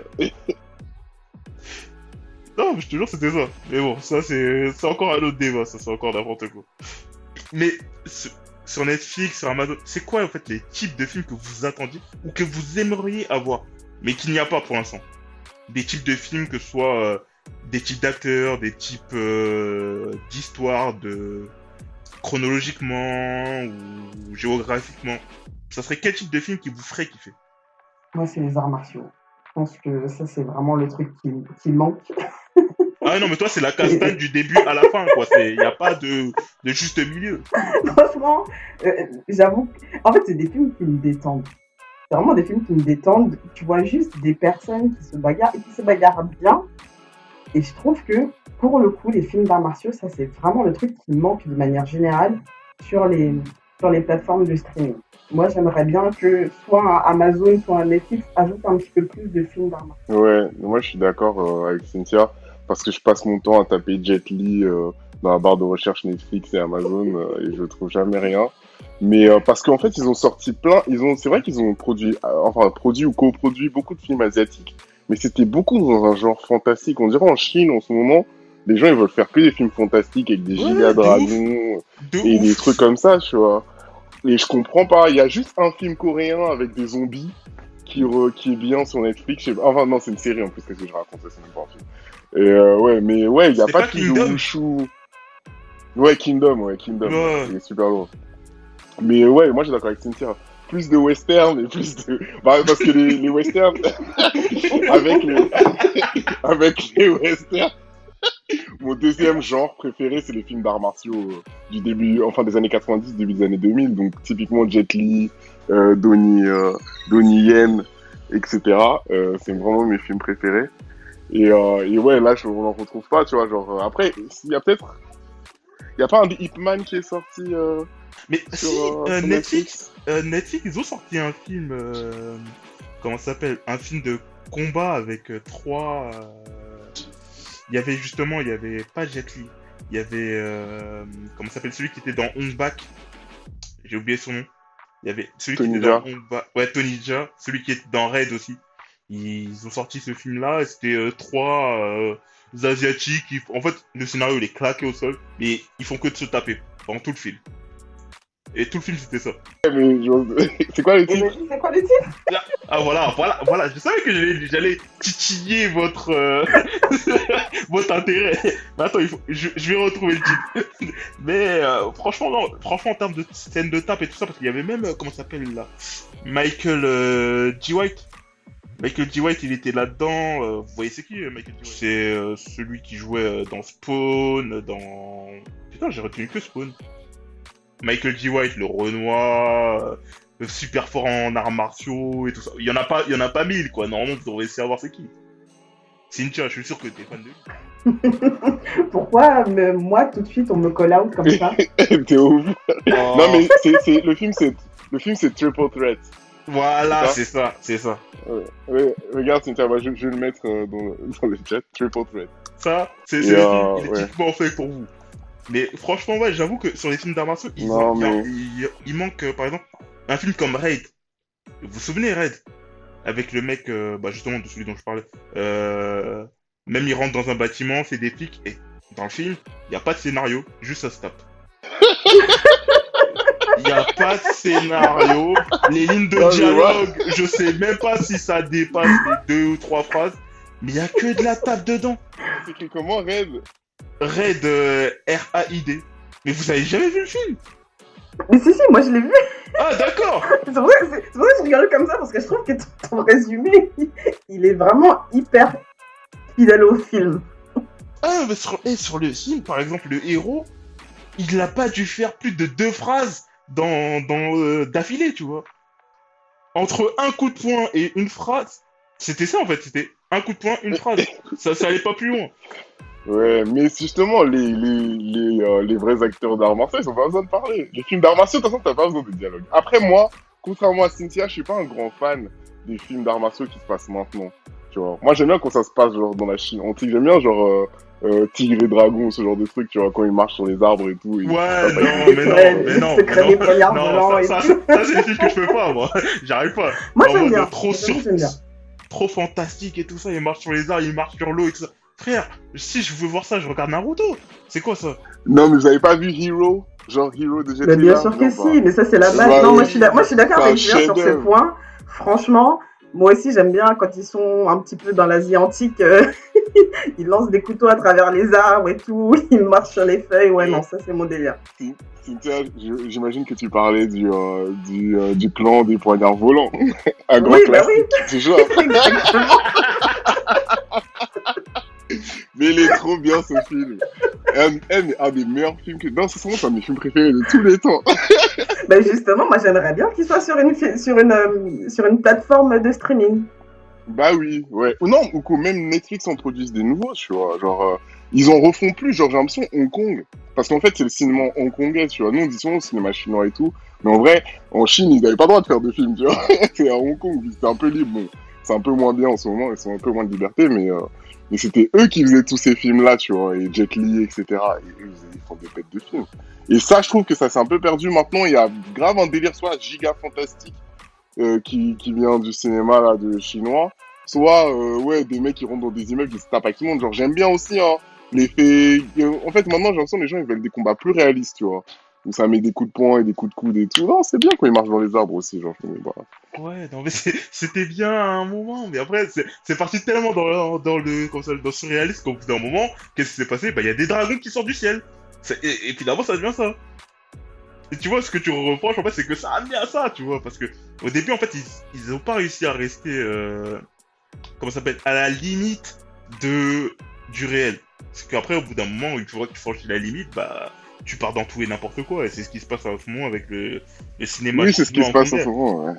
Non, je te jure, c'était ça. Mais bon, ça, c'est encore un autre débat, ça, c'est encore n'importe quoi. Mais sur Netflix, sur Amazon, c'est quoi, en fait, les types de films que vous attendiez ou que vous aimeriez avoir, mais qu'il n'y a pas pour l'instant? Des types de films, que ce soit des types d'acteurs, des types d'histoires, de... chronologiquement ou géographiquement. Ça serait quel type de film qui vous ferait kiffer? Moi, c'est les arts martiaux. Je pense que ça, c'est vraiment le truc qui manque. Ah non, mais toi, c'est la castagne du début à la fin, quoi. Il n'y a pas de juste milieu. Franchement, j'avoue... En fait, c'est des films qui me détendent. C'est vraiment des films qui me détendent. Tu vois juste des personnes qui se bagarrent et qui se bagarrent bien. Et je trouve que, pour le coup, les films d'arts martiaux, ça, c'est vraiment le truc qui manque de manière générale sur les plateformes de streaming. Moi, j'aimerais bien que soit un Amazon, soit un Netflix ajoute un petit peu plus de films d'arts martiaux. Ouais, moi je suis d'accord avec Cynthia, parce que je passe mon temps à taper Jet Li dans la barre de recherche Netflix et Amazon et je trouve jamais rien. Mais parce qu'en fait, ils ont sorti c'est vrai qu'ils ont produit ou coproduit beaucoup de films asiatiques, mais c'était beaucoup dans un genre fantastique. On dirait en Chine en ce moment, les gens ils veulent faire que des films fantastiques avec des giga dragons et des trucs comme ça, tu vois. Et je comprends pas, il y a juste un film coréen avec des zombies qui est bien sur Netflix. Enfin non, c'est une série en plus, qu'est-ce que je raconte, c'est même pas un film. Et ouais, mais ouais, il y a pas de Wushu. Ouais, Kingdom, ouais. C'est super lourd. Mais ouais, moi je suis d'accord avec Cynthia. Plus de western et plus de... Bah, parce que les westerns... Avec les westerns... Mon deuxième genre préféré, c'est les films d'arts martiaux du début, enfin des années 90, début des années 2000. Donc typiquement Jet Li, Donnie Yen, etc. C'est vraiment mes films préférés. Et ouais, là, on n'en retrouve pas, tu vois. Genre après, il y a peut-être, il y a pas un Ip Man qui est sorti. Mais sur, si sur Netflix, ils ont sorti un film. Comment ça s'appelle? Un film de combat avec trois. Il y avait pas Jet Li, il y avait, comment s'appelle celui qui était dans Hong Bak, j'ai oublié son nom, il y avait celui Tony qui était dans Hong Bak, ouais, Tony Jaa, celui qui était dans Raid aussi, ils ont sorti ce film-là, c'était trois asiatiques, en fait, le scénario il est claqué au sol, mais ils font que de se taper pendant tout le film. Et tout le film c'était ça. C'est quoi le titre? Ah voilà, je savais que j'allais titiller votre intérêt. Mais attends, je vais retrouver le titre. Mais franchement en termes de scène de tape et tout ça, parce qu'il y avait même, comment ça s'appelle là, Michael D. White. Michael D. White, il était là-dedans. Vous voyez c'est qui Michael D. White? C'est celui qui jouait dans Spawn, dans... Putain, j'ai retenu que Spawn. Michael D. White, le Renoir, super fort en arts martiaux et tout ça. Il y en a pas mille, quoi. Normalement, vous devriez savoir c'est qui. Cynthia, je suis sûr que t'es fan de lui. Pourquoi, moi, tout de suite, on me call out comme ça? T'es ouf. Oh. Non, mais le film, c'est Triple Threat. Voilà, c'est ça. Ouais, regarde, Cynthia, je vais le mettre dans le chat. Triple Threat. Ça, c'est le film, il est typiquement fait pour vous. Mais franchement, ouais, j'avoue que sur les films d'arts martiaux, il manque, par exemple, un film comme Raid. Vous vous souvenez, Raid? Avec le mec, justement, de celui dont je parlais. Même il rentre dans un bâtiment, c'est des flics, et dans le film, il n'y a pas de scénario, juste ça se tape. Il n'y a pas de scénario, les lignes de dialogue, je sais même pas si ça dépasse les 2 ou 3 phrases, mais il n'y a que de la tape dedans. C'est écrit comment, Raid? Raid, R-A-I-D. Mais vous avez jamais vu le film? Mais si, moi je l'ai vu. Ah d'accord. C'est pour ça que je regarde comme ça, parce que je trouve que ton résumé, il est vraiment hyper fidèle au film. Ah mais sur le film, par exemple, le héros, il n'a pas dû faire plus de 2 phrases d'affilée, tu vois. Entre un coup de poing et une phrase, c'était ça en fait, c'était Un coup de poing, une phrase. Ça allait pas plus loin. Ouais, mais justement, les vrais acteurs d'arts martiaux, ils ont pas besoin de parler. Les films d'arts martiaux, de toute façon, t'as pas besoin de dialogue. Après, moi, contrairement à Cynthia, je suis pas un grand fan des films d'arts martiaux qui se passent maintenant. Tu vois. Moi, j'aime bien quand ça se passe genre dans la Chine. J'aime bien genre Tigre et Dragon, ce genre de truc, tu vois, quand ils marchent sur les arbres et tout. Et ouais, non, ça c'est le film que je peux pas, moi. J'arrive pas. Moi, j'aime bien. Trop fantastique et tout ça, ils marchent sur les arbres, ils marchent sur l'eau et tout ça. Frère, si je veux voir ça, je regarde Naruto. C'est quoi ça? Non, mais vous avez pas vu Hero? Genre Hero de Jet Li? Mais bien sûr que si, mais ça c'est la base. Non, moi je suis d'accord avec Julien sur ce point. Franchement, moi aussi j'aime bien quand ils sont un petit peu dans l'Asie antique, ils lancent des couteaux à travers les arbres et tout, ils marchent sur les feuilles, ouais non, ça c'est mon délire. Cynthia, j'imagine que tu parlais du plan des poignards volants. Un grand classique, toujours. Mais il est trop bien ce film. Un des meilleurs films que... Non, c'est vraiment un de mes films préférés de tous les temps. Ben justement, moi j'aimerais bien qu'il soit sur une plateforme de streaming. Bah oui, ouais. Ou non, ou que même Netflix en produise des nouveaux, tu vois. Genre, ils en refont plus, genre j'ai l'impression Hong Kong. Parce qu'en fait, c'est le cinéma hongkongais, tu vois. Nous, on dit souvent le cinéma chinois et tout. Mais en vrai, en Chine, ils n'avaient pas le droit de faire de films, tu vois. C'est à Hong Kong, c'est un peu libre. Bon, c'est un peu moins bien en ce moment, ils sont un peu moins de liberté, mais c'était eux qui faisaient tous ces films-là, tu vois, et Jet Li, etc. Et eux, ils font des pètes de films. Et ça, je trouve que ça s'est un peu perdu maintenant. Il y a grave un délire, soit giga fantastique, qui vient du cinéma, là, de chinois, soit, ouais, des mecs qui rentrent dans des immeubles, qui se tapent avec tout le monde. Genre, j'aime bien aussi, hein, l'effet... En fait, maintenant, j'ai l'impression que les gens, ils veulent des combats plus réalistes, tu vois. Où ça met des coups de poing et des coups de coude et tout. Non, c'est bien quand ils marchent dans les arbres aussi, genre. Ouais, non, mais c'était bien à un moment, mais après, c'est parti tellement dans le surréalisme qu'au bout d'un moment, qu'est-ce qui s'est passé? Bah, il y a des dragons qui sortent du ciel. Et finalement, ça devient ça. Et tu vois, ce que tu reproches, en fait, c'est que ça amène à ça, tu vois. Parce que, au début, en fait, ils ont pas réussi à rester, comment ça s'appelle? À la limite du réel. Parce qu'après, au bout d'un moment, tu vois que tu franchis la limite, bah, tu pars dans tout et n'importe quoi, et c'est ce qui se passe en ce moment avec le cinéma. Oui, c'est ce qui se passe en ce moment, ouais.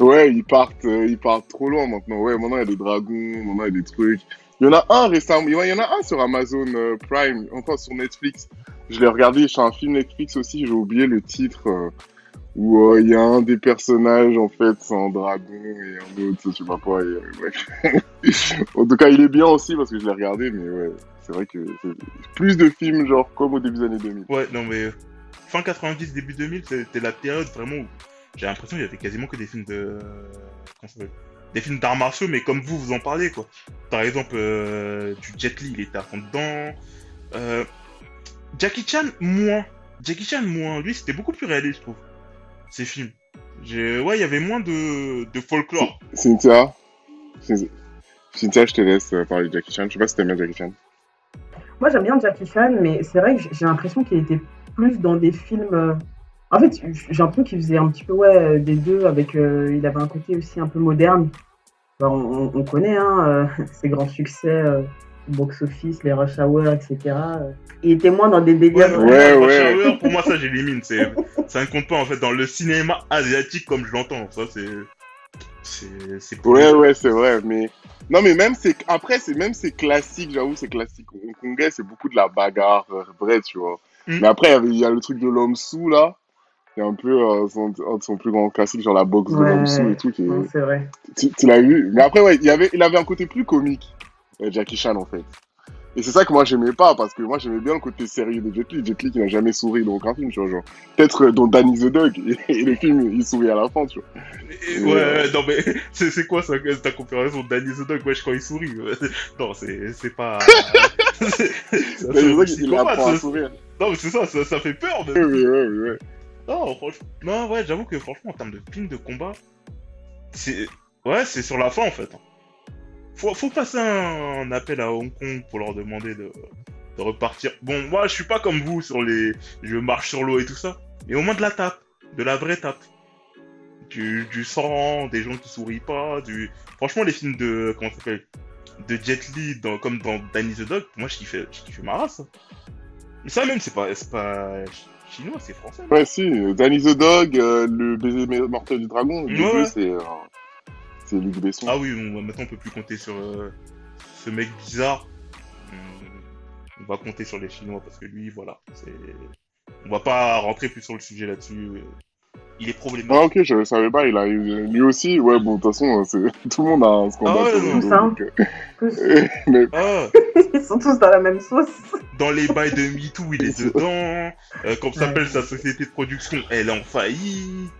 Ouais, ils partent trop loin maintenant. Ouais, maintenant il y a des dragons, maintenant il y a des trucs. Il y en a un récemment, il y en a un sur Amazon Prime, enfin sur Netflix. Je l'ai regardé, c'est un film Netflix aussi, j'ai oublié le titre, où il y a un des personnages, en fait, c'est un dragon et un autre, je sais pas quoi. Ouais. En tout cas, il est bien aussi parce que je l'ai regardé, mais ouais. C'est vrai que c'est plus de films, genre, comme au début des années 2000. Ouais, non, mais fin 90, début 2000, c'était la période vraiment où j'ai l'impression qu'il y avait quasiment que des films de... Des films d'arts martiaux, mais comme vous en parlez, quoi. Par exemple, du Jet Li, il était à fond dedans. Jackie Chan, moins. Lui, c'était beaucoup plus réaliste, je trouve, ces films. Ouais, il y avait moins de folklore. Cynthia, je te laisse parler de Jackie Chan. Je sais pas si t'aimes bien Jackie Chan. Moi, j'aime bien Jackie Chan, mais c'est vrai que j'ai l'impression qu'il était plus dans des films... En fait, j'ai l'impression qu'il faisait un petit peu ouais, des deux, avec il avait un côté aussi un peu moderne. Ben, on connaît hein, ses grands succès, box-office, les rush hours, etc. Il était moins dans des délires... Ouais. Rush hours, pour moi, ça, j'élimine. Ça ne compte pas, en fait, dans le cinéma asiatique comme je l'entends. Ça, c'est ouais, c'est vrai, mais... Non, mais même c'est classique, j'avoue, c'est classique. Hongkongais, c'est beaucoup de la bagarre, vrai, tu vois. Mm. Mais après, il y a le truc de l'homme sous, là. Il y a un peu son plus grand classique, genre la boxe de l'homme sous et tout. Qui est... C'est vrai. Tu l'as vu. Mais après, ouais, il avait un côté plus comique, Jackie Chan, en fait. Et c'est ça que moi, j'aimais pas, parce que moi, j'aimais bien le côté sérieux de Jet Li. Jet Li qui n'a jamais souri dans aucun film, tu vois, genre. Peut-être dans Danny the Dog, et le film, il sourit à la fin, tu vois. Non, mais c'est quoi ça, ta comparaison de Danny the Dog, wesh, quand il sourit? Non, c'est pas... Il apprend à sourire. Non, mais c'est ça fait peur. Mais... Ouais. Non, franchement... Non, ouais, j'avoue que, franchement, en termes de film de combat, c'est... Ouais, c'est sur la fin, en fait. Faut passer un appel à Hong Kong pour leur demander de repartir. Bon, moi, je suis pas comme vous sur les... Je marche sur l'eau et tout ça. Mais au moins de la tape. De la vraie tape. Du sang, des gens qui sourient pas, du... Franchement, les films de... Comment ça s'appelle? De Jet Li, comme dans Danny the Dog, pour moi, je kiffe ma race. Mais ça, même, c'est pas chinois, c'est français. Ouais, si. Danny the Dog, le baiser mortel du dragon, ouais. C'est... c'est Luc Besson. Ah oui, maintenant on peut plus compter sur ce mec bizarre. On va compter sur les Chinois parce que lui, voilà, c'est... on va pas rentrer plus sur le sujet là-dessus. Il est problématique. Ah ok, je savais pas, il a lui aussi, ouais bon, de toute façon, c'est... tout le monde a un scandale. Ah ouais, mais... ah. Ils sont tous dans la même sauce. Dans les bails de MeToo, il est dedans. Comme s'appelle sa société de production, elle est en faillite.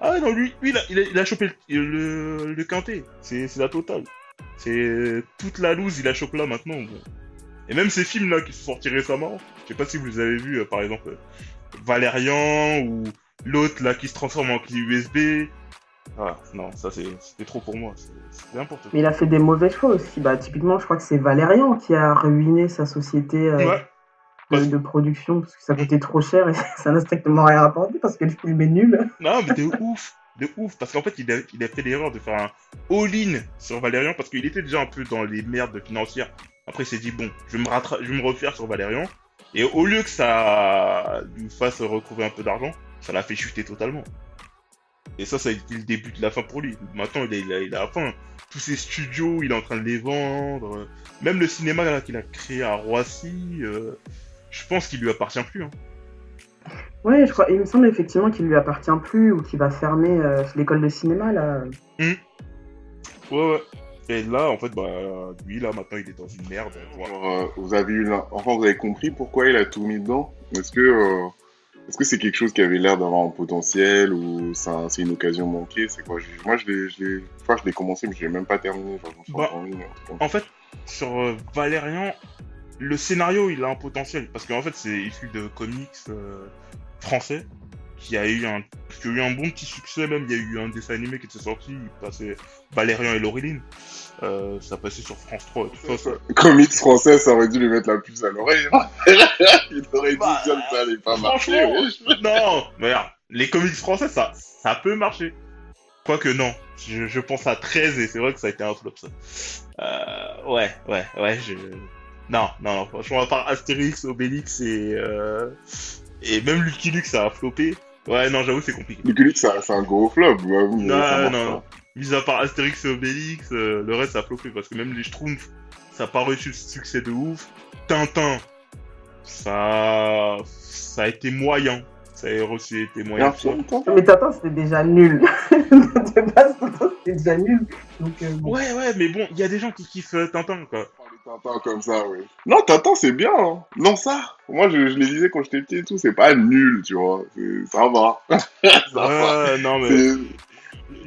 Ah non, lui il a chopé le quintet, c'est la totale. C'est toute la loose, il a chopé là maintenant. Bon. Et même ces films là qui sont sortis récemment, je sais pas si vous avez vu par exemple Valérian ou l'autre là qui se transforme en clé USB. Ah non, ça c'était trop pour moi, c'est n'importe quoi. Mais il a fait des mauvais choix aussi, bah typiquement je crois que c'est Valérian qui a ruiné sa société de production parce que ça coûtait trop cher et ça n'a strictement rien rapporté parce que le film est nul. Non mais de ouf, parce qu'en fait il a fait l'erreur de faire un all-in sur Valérian parce qu'il était déjà un peu dans les merdes financières. Après, il s'est dit, bon, je vais me refaire sur Valérian. Et au lieu que ça lui fasse recouvrer un peu d'argent, ça l'a fait chuter totalement. Et ça a été le début de la fin pour lui. Maintenant, il a la fin. Tous ses studios, il est en train de les vendre. Même le cinéma là, qu'il a créé à Roissy, je pense qu'il lui appartient plus. Hein. Ouais, je crois. Il me semble effectivement qu'il lui appartient plus ou qu'il va fermer l'école de cinéma, là. Ouais. Et là, en fait, lui, là, maintenant, il est dans une merde. Voilà. Vous avez compris pourquoi il a tout mis dedans ? Est-ce que c'est quelque chose qui avait l'air d'avoir un potentiel ou c'est une occasion manquée ? C'est quoi ? Moi, je l'ai commencé, mais je l'ai même pas terminé. En fait, sur Valérian, le scénario, il a un potentiel. Parce qu'en fait, c'est issu de comics français. Qui a eu un bon petit succès, même il y a eu un dessin animé qui était sorti, il passait Valérian et Laureline, ça passait sur France 3 et tout ça. Comics français, ça aurait dû lui mettre la puce à l'oreille, il aurait dû dire que ça allait pas marcher. Non, mais regarde, les comics français, ça peut marcher. Quoique non, je pense à 13 et c'est vrai que ça a été un flop ça. Non, franchement, à part Astérix, Obélix et même Lucky Luke, ça a flopé. Ouais, non, j'avoue, c'est compliqué. Lucky Luke, c'est un gros flop. Non. Mis à part Astérix et Obélix, le reste, ça a flopé. Parce que même les Schtroumpfs, ça n'a pas reçu le succès de ouf. Tintin, ça a été moyen. Ça a reçu été moyen. Mais Tintin, c'était déjà nul. De base, Tintin, c'était déjà nul. Donc, Ouais, mais bon, il y a des gens qui kiffent Tintin, quoi. Tintin comme ça, oui. Non, Tintin, c'est bien. Hein. Non, ça. Moi, je les lisais quand j'étais petit et tout. C'est pas nul, tu vois. Ça va. Ça va. Non, mais...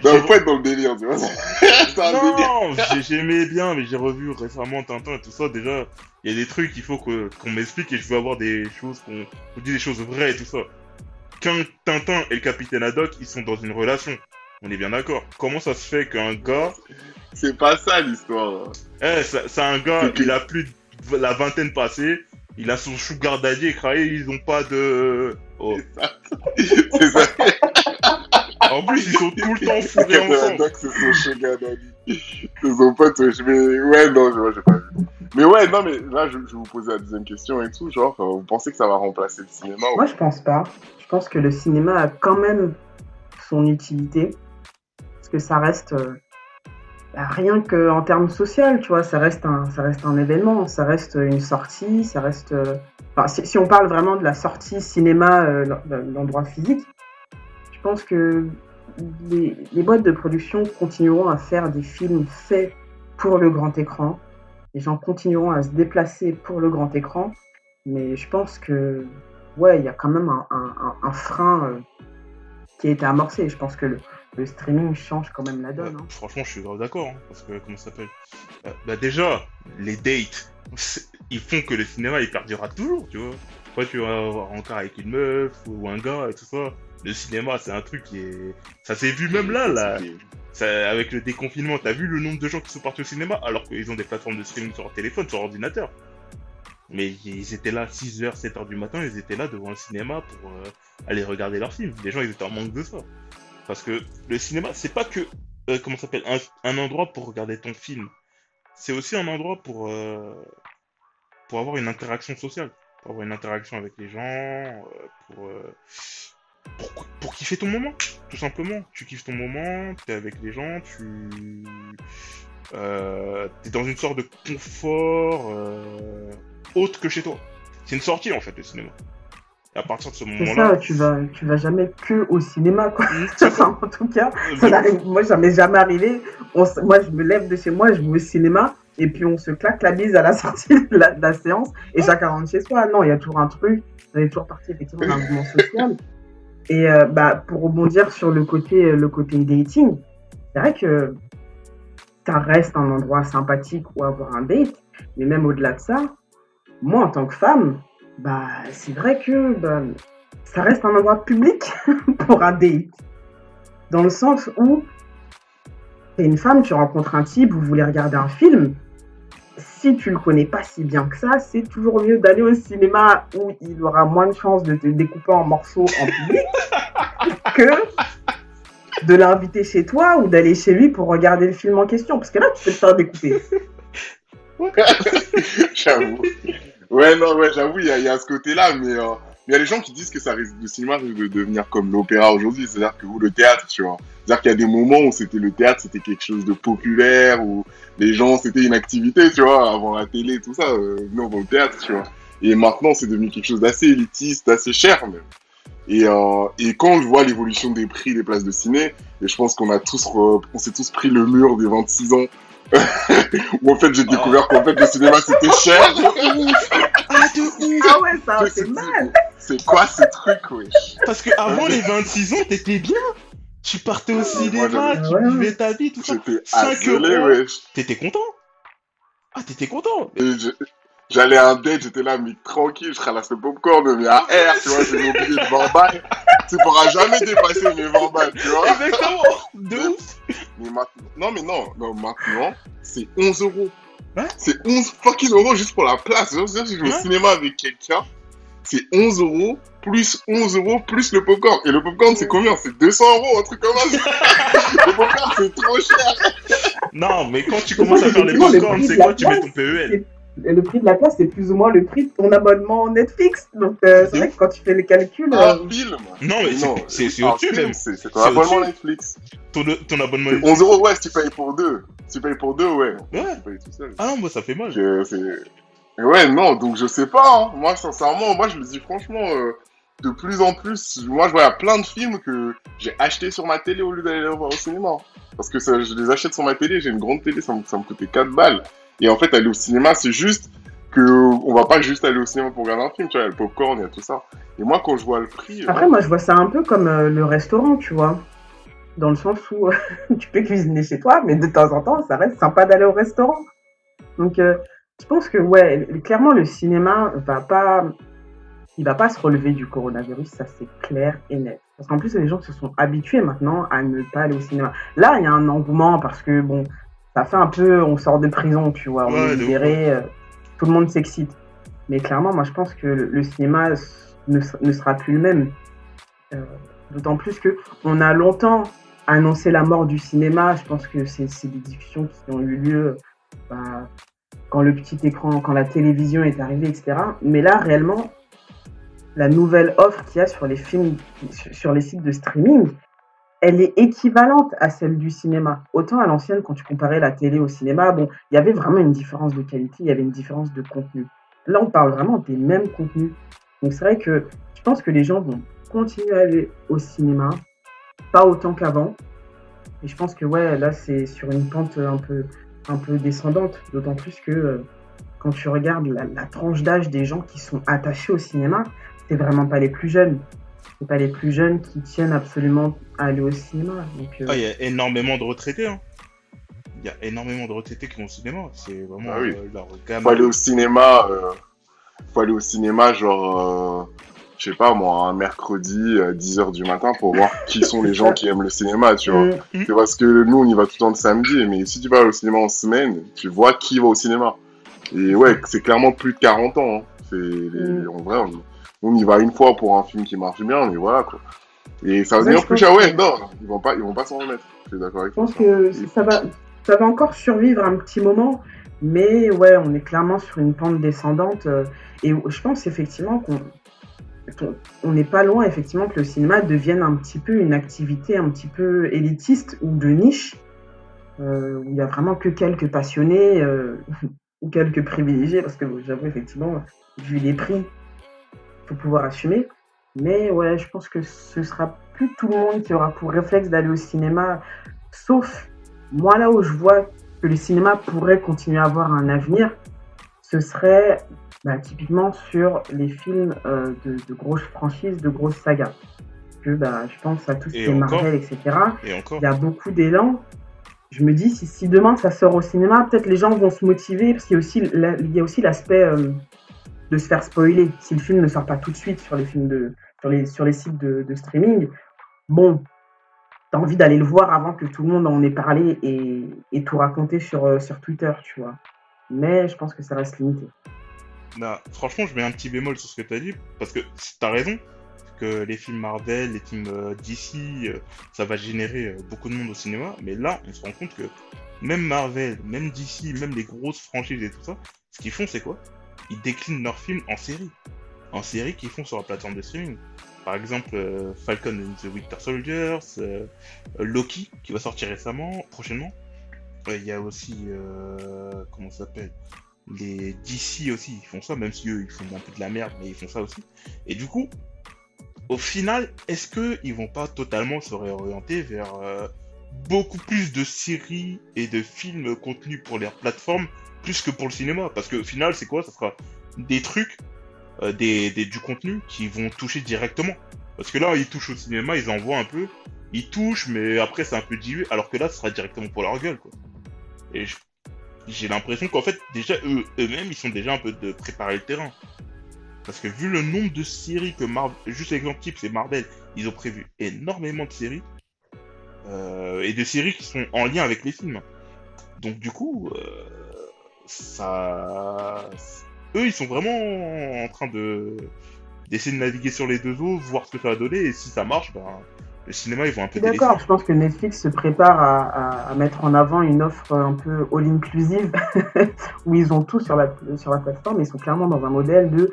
Ça faut pas être dans le délire, tu vois. J'aimais bien, mais j'ai revu récemment Tintin et tout ça. Déjà, il y a des trucs qu'il faut qu'on m'explique et je veux avoir des choses qu'on dit des choses vraies et tout ça. Quand Tintin et le capitaine Haddock, ils sont dans une relation. On est bien d'accord. Comment ça se fait qu'un gars... C'est pas ça l'histoire. C'est un gars, il a plus de la vingtaine passée, il a son sugar daddy écrasé, ils ont pas de... Oh. C'est ça. En plus, ils sont tout le temps fourrés ensemble. C'est son sugar daddy. C'est son pote, j'ai pas vu. Mais ouais, non, mais là, je vous posais la deuxième question et tout, genre, vous pensez que ça va remplacer le cinéma ou... Moi, je pense pas. Je pense que le cinéma a quand même son utilité, parce que ça reste... rien que en termes social, tu vois, ça reste un événement, ça reste une sortie, ça reste... Enfin, si on parle vraiment de la sortie cinéma, l'endroit physique, je pense que les boîtes de production continueront à faire des films faits pour le grand écran, les gens continueront à se déplacer pour le grand écran, mais je pense que, ouais, il y a quand même un frein qui a été amorcé. Je pense que le streaming change quand même la donne. Hein. Franchement, je suis grave d'accord. Hein, parce que, comment ça s'appelle déjà, les dates, ils font que le cinéma, il perdura toujours, tu vois. Après, tu vas avoir encore avec une meuf ou un gars et tout ça. Le cinéma, c'est un truc qui est... Ça s'est vu même là. Ça, avec le déconfinement, t'as vu le nombre de gens qui sont partis au cinéma alors qu'ils ont des plateformes de streaming sur leur téléphone, sur leur ordinateur. Mais ils étaient là 6h, 7h du matin, ils étaient là devant le cinéma pour aller regarder leurs films. Les gens, ils étaient en manque de ça. Parce que le cinéma, c'est pas que un endroit pour regarder ton film. C'est aussi un endroit pour avoir une interaction sociale, pour avoir une interaction avec les gens, pour kiffer ton moment, tout simplement. Tu kiffes ton moment, t'es avec les gens, tu... t'es dans une sorte de confort autre que chez toi. C'est une sortie, en fait, le cinéma. À partir de ce moment-là... C'est ça, tu vas jamais que au cinéma, quoi. Enfin, en tout cas, moi, ça m'est jamais arrivé. Moi, je me lève de chez moi, je vais au cinéma, et puis on se claque la bise à la sortie de la séance, et chacun rentre chez soi. Non, il y a toujours un truc, on est toujours parti, effectivement, d'un mouvement social. Et pour rebondir sur le côté dating, c'est vrai que ça reste un endroit sympathique où avoir un date, mais même au-delà de ça, moi, en tant que femme, c'est vrai que ça reste un endroit public pour un date. Dans le sens où t'es une femme, tu rencontres un type, vous voulez regarder un film. Si tu le connais pas si bien que ça, c'est toujours mieux d'aller au cinéma où il aura moins de chances de te découper en morceaux en public que de l'inviter chez toi ou d'aller chez lui pour regarder le film en question. Parce que là, tu peux te faire découper. J'avoue. Ouais, j'avoue, il y a ce côté-là, mais il y a les gens qui disent que le cinéma risque de devenir comme l'opéra aujourd'hui, c'est-à-dire que le théâtre, tu vois. C'est-à-dire qu'il y a des moments où le théâtre, c'était quelque chose de populaire, où les gens, c'était une activité, tu vois, avant la télé, tout ça, on va au théâtre, tu vois. Et maintenant, c'est devenu quelque chose d'assez élitiste, assez cher, même. Et quand je vois l'évolution des prix des places de ciné, et je pense qu'on s'est tous pris le mur des 26 ans, où en fait j'ai découvert qu'en fait le cinéma c'était cher. Ah ouais, ça c'est mal. C'est quoi ce truc, ouais? Parce que avant les 26 ans t'étais bien. Tu partais au cinéma, tu vivais ta vie, tout ça. J'étais 5 euros, ouais. T'étais content. Ah, t'étais content. J'allais à un date, j'étais là, mais tranquille, je ralasse le popcorn, mais à air, tu vois, j'ai oublié de 20 balles. Tu pourras jamais dépasser mes 20 balles, tu vois. Exactement, de ouf. Mais maintenant, maintenant, c'est 11 euros. Hein? C'est 11 fucking euros juste pour la place. C'est-à-dire, si je vais au cinéma avec quelqu'un, c'est 11 euros plus 11 euros plus le popcorn. Et le popcorn, c'est combien? C'est 200 euros, un truc comme ça. Le popcorn, c'est trop cher. Non, mais quand tu commences à faire les popcorns, c'est quoi? Tu mets ton PEL. Le prix de la place, c'est plus ou moins le prix de ton abonnement Netflix. Donc, c'est vrai que quand tu fais les calculs... Un film. Non, mais c'est au-dessus, même. C'est ton abonnement Netflix. Ton abonnement Netflix. 11 euros, ouais, si tu payes pour deux. Si tu payes pour deux, ouais. Ouais. Si tu payes tout seul. Ah non, moi, ça fait mal. Ouais, non, donc je sais pas. Hein. Moi, sincèrement, je me dis franchement, de plus en plus, moi, je vois plein de films que j'ai achetés sur ma télé au lieu d'aller les voir au cinéma. Parce que je les achète sur ma télé, j'ai une grande télé, ça me coûtait 4 balles. Et en fait, aller au cinéma, c'est juste que on va pas juste aller au cinéma pour regarder un film, tu vois, il y a le popcorn, il y a tout ça. Et moi, quand je vois le prix... Après, moi, je vois ça un peu comme le restaurant, tu vois. Dans le sens où tu peux cuisiner chez toi, mais de temps en temps, ça reste sympa d'aller au restaurant. Donc, je pense que, ouais, clairement, le cinéma va pas se relever du coronavirus, ça, c'est clair et net. Parce qu'en plus, les gens se sont habitués maintenant à ne pas aller au cinéma. Là, il y a un engouement parce que, bon... Ça fait un peu, on sort de prison, tu vois, on est libéré, tout le monde s'excite. Mais clairement, moi, je pense que le cinéma ne sera plus le même. D'autant plus qu'on a longtemps annoncé la mort du cinéma. Je pense que c'est des discussions qui ont eu lieu quand le petit écran, quand la télévision est arrivée, etc. Mais là, réellement, la nouvelle offre qu'il y a sur les films, sur les sites de streaming, elle est équivalente à celle du cinéma. Autant à l'ancienne, quand tu comparais la télé au cinéma, bon, il y avait vraiment une différence de qualité, il y avait une différence de contenu. Là, on parle vraiment des mêmes contenus. Donc, c'est vrai que je pense que les gens vont continuer à aller au cinéma, pas autant qu'avant. Et je pense que, ouais, là, c'est sur une pente un peu descendante. D'autant plus que quand tu regardes la tranche d'âge des gens qui sont attachés au cinéma, c'est vraiment pas les plus jeunes. C'est pas les plus jeunes qui tiennent absolument à aller au cinéma. Il y a énormément de retraités. Hein. Il y a énormément de retraités qui vont au cinéma. C'est vraiment leur gamme. Faut aller au cinéma. Faut aller au cinéma, genre, je sais pas moi, un mercredi à 10h du matin pour voir qui sont les gens qui aiment le cinéma, tu vois. C'est parce que nous, on y va tout le temps le samedi. Mais si tu vas au cinéma en semaine, tu vois qui va au cinéma. Et ouais, c'est clairement plus de 40 ans. Hein. En vrai, on y va une fois pour un film qui marche bien, mais voilà quoi. Et ça va devenir plus cher, ils vont pas s'en remettre. Je suis d'accord avec toi. Je pense que ça va encore survivre un petit moment, mais ouais, on est clairement sur une pente descendante. Et je pense effectivement qu'on on n'est pas loin effectivement que le cinéma devienne un petit peu une activité un petit peu élitiste ou de niche, où il n'y a vraiment que quelques passionnés ou quelques privilégiés, parce que j'avoue effectivement, vu les prix, il faut pouvoir assumer. Mais ouais, je pense que ce sera plus tout le monde qui aura pour réflexe d'aller au cinéma, sauf moi là où je vois que le cinéma pourrait continuer à avoir un avenir, ce serait typiquement sur les films de grosses franchises, de grosses sagas. Que, je pense à tout ce qui est Marvel, etc. Il y a beaucoup d'élan. Je me dis, si demain ça sort au cinéma, peut-être les gens vont se motiver, parce qu'il y a aussi, l'aspect de se faire spoiler. Si le film ne sort pas tout de suite sur les films sur les sites de streaming, bon, t'as envie d'aller le voir avant que tout le monde en ait parlé et tout raconté sur Twitter, tu vois. Mais je pense que ça reste limité. Là, franchement, je mets un petit bémol sur ce que t'as dit, parce que t'as raison, que les films Marvel, les films DC, ça va générer beaucoup de monde au cinéma, mais là, on se rend compte que même Marvel, même DC, même les grosses franchises et tout ça, ce qu'ils font, c'est quoi ? Ils déclinent leurs films en séries qu'ils font sur la plateforme de streaming. Par exemple, Falcon and the Winter Soldier, Loki, qui va sortir prochainement. Il y a aussi, comment ça s'appelle ? Les DC aussi, ils font ça, même si eux, ils font un peu de la merde, mais ils font ça aussi. Et du coup, au final, est-ce qu'ils vont pas totalement se réorienter vers beaucoup plus de séries et de films contenus pour les plateformes, plus que pour le cinéma ? Parce que au final, c'est quoi ? Ça sera des trucs, du contenu qui vont toucher directement. Parce que là, ils touchent au cinéma, ils envoient un peu, ils touchent, mais après, c'est un peu dilué, alors que là, ce sera directement pour leur gueule, quoi. Et j'ai l'impression qu'en fait, déjà, eux-mêmes, ils sont déjà un peu de préparer le terrain. Parce que vu le nombre de séries que Marvel... Juste exemple type, c'est Marvel. Ils ont prévu énormément de séries. Et de séries qui sont en lien avec les films. Donc du coup, ça... Eux, ils sont vraiment en train d'essayer de naviguer sur les deux eaux, voir ce que ça va donner. Et si ça marche, le cinéma, ils vont un peu délaisser. D'accord, je pense que Netflix se prépare à mettre en avant une offre un peu all-inclusive où ils ont tout sur la plateforme. Ils sont clairement dans un modèle de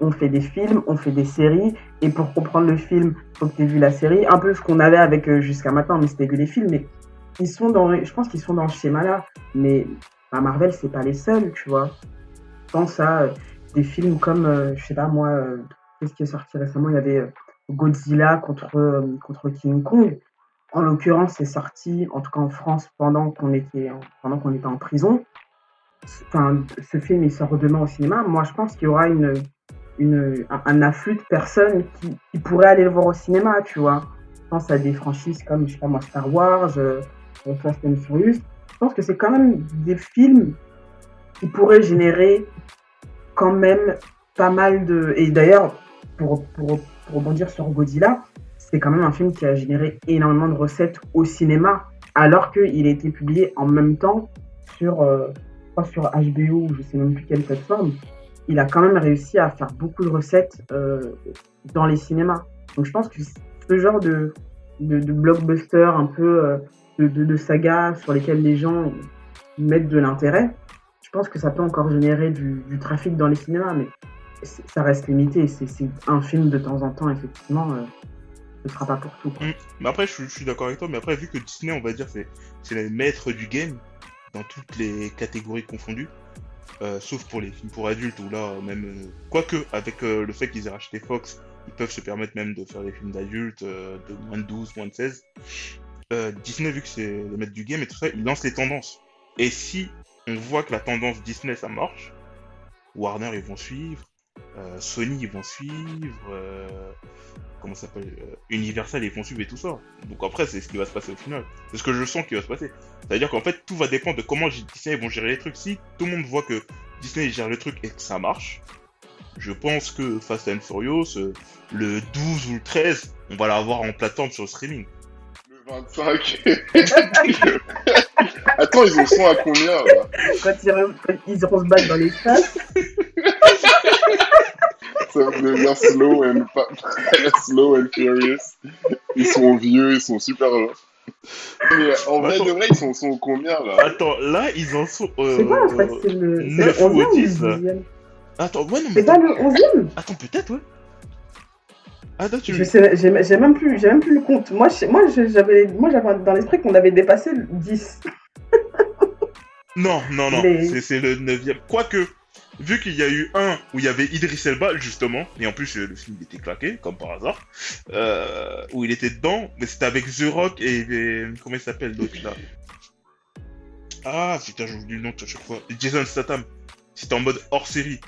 on fait des films, on fait des séries, et pour comprendre le film, il faut que tu aies vu la série. Un peu ce qu'on avait avec jusqu'à maintenant, mais c'était que des films. Mais ils sont je pense qu'ils sont dans ce schéma-là. Mais Marvel, c'est pas les seuls, tu vois. Je pense à des films comme, je sais pas moi, qu'est-ce qui est sorti récemment ? Il y avait... Godzilla contre King Kong. En l'occurrence, c'est sorti, en tout cas en France, pendant qu'on était en prison. Enfin, ce film, il sort demain au cinéma. Moi, je pense qu'il y aura un afflux de personnes qui pourraient aller le voir au cinéma, tu vois. Je pense à des franchises comme, je sais pas moi, Star Wars, Fast and Furious. Je pense que c'est quand même des films qui pourraient générer quand même pas mal de... Et d'ailleurs, pour rebondir sur Godzilla, c'est quand même un film qui a généré énormément de recettes au cinéma, alors qu'il a été publié en même temps sur HBO, je ne sais même plus quelle plateforme. Il a quand même réussi à faire beaucoup de recettes dans les cinémas. Donc je pense que ce genre de blockbuster, un peu de saga sur lesquels les gens mettent de l'intérêt, je pense que ça peut encore générer du trafic dans les cinémas, mais... ça reste limité, c'est un film de temps en temps, effectivement, ne sera pas pour tout, quoi. Mais après, je suis d'accord avec toi, mais après, vu que Disney, on va dire, c'est le maître du game, dans toutes les catégories confondues, sauf pour les films pour adultes, ou là, même, quoique, avec le fait qu'ils aient racheté Fox, ils peuvent se permettre même de faire des films d'adultes, de moins de 12, moins de 16, Disney, vu que c'est le maître du game et tout ça, il lance les tendances, et si on voit que la tendance Disney, ça marche, Warner, ils vont suivre, Sony, ils vont suivre, comment ça s'appelle, Universal, ils vont suivre et tout ça. Donc après, c'est ce qui va se passer au final. C'est ce que je sens qui va se passer. C'est-à-dire qu'en fait, tout va dépendre de comment Disney vont gérer les trucs. Si tout le monde voit que Disney gère le truc et que ça marche, je pense que Fast and Furious, le 12 ou le 13, on va l'avoir en plateforme sur le streaming. Le 25. Attends, ils en sont à combien là ? Quand ils iront se battre dans les l'espace. Ça devient slow and furious. Ils sont vieux, ils sont super lourds. Mais en vrai, de vrai, ils sont au combien là ? Attends, là, ils en sont. C'est quoi en fait ? C'est le 9 ou 10 là ? Attends, ouais, non, mais. C'est pas le 11ème ? Attends, peut-être, ouais. Ah, toi, tu... j'ai même plus le compte. Moi, j'avais dans l'esprit qu'on avait dépassé le 10. Non. Mais... C'est le 9e. Quoique, vu qu'il y a eu un où il y avait Idris Elba, justement, et en plus, le film était claqué, comme par hasard, où il était dedans, mais c'était avec The Rock et comment il s'appelle l'autre, là ? Ah, putain, j'ai oublié le nom à chaque fois. Jason Statham. C'était en mode hors-série.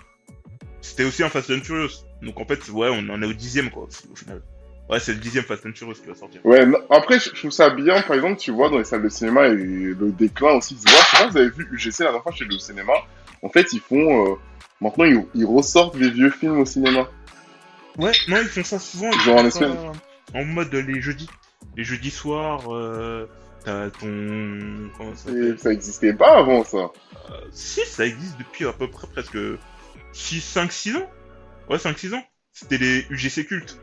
C'était aussi un Fast and Furious. Donc, en fait, ouais, on en est au 10e, quoi, au final. Ouais, c'est le 10e Fast and Furious qui va sortir. Ouais, après, je trouve ça bien, par exemple, tu vois, dans les salles de cinéma, et le déclin aussi se voit. Je sais pas si vous avez vu UGC la dernière fois chez le cinéma. En fait, ils font... maintenant, ils ressortent les vieux films au cinéma. Ouais, non, ils font ça souvent. Genre en semaine. En mode les jeudis. Les jeudis soirs, t'as ton... Ça existait pas avant, ça. Si, ça existe depuis à peu près presque 5-6 ans. Ouais, 5-6 ans. C'était les UGC cultes.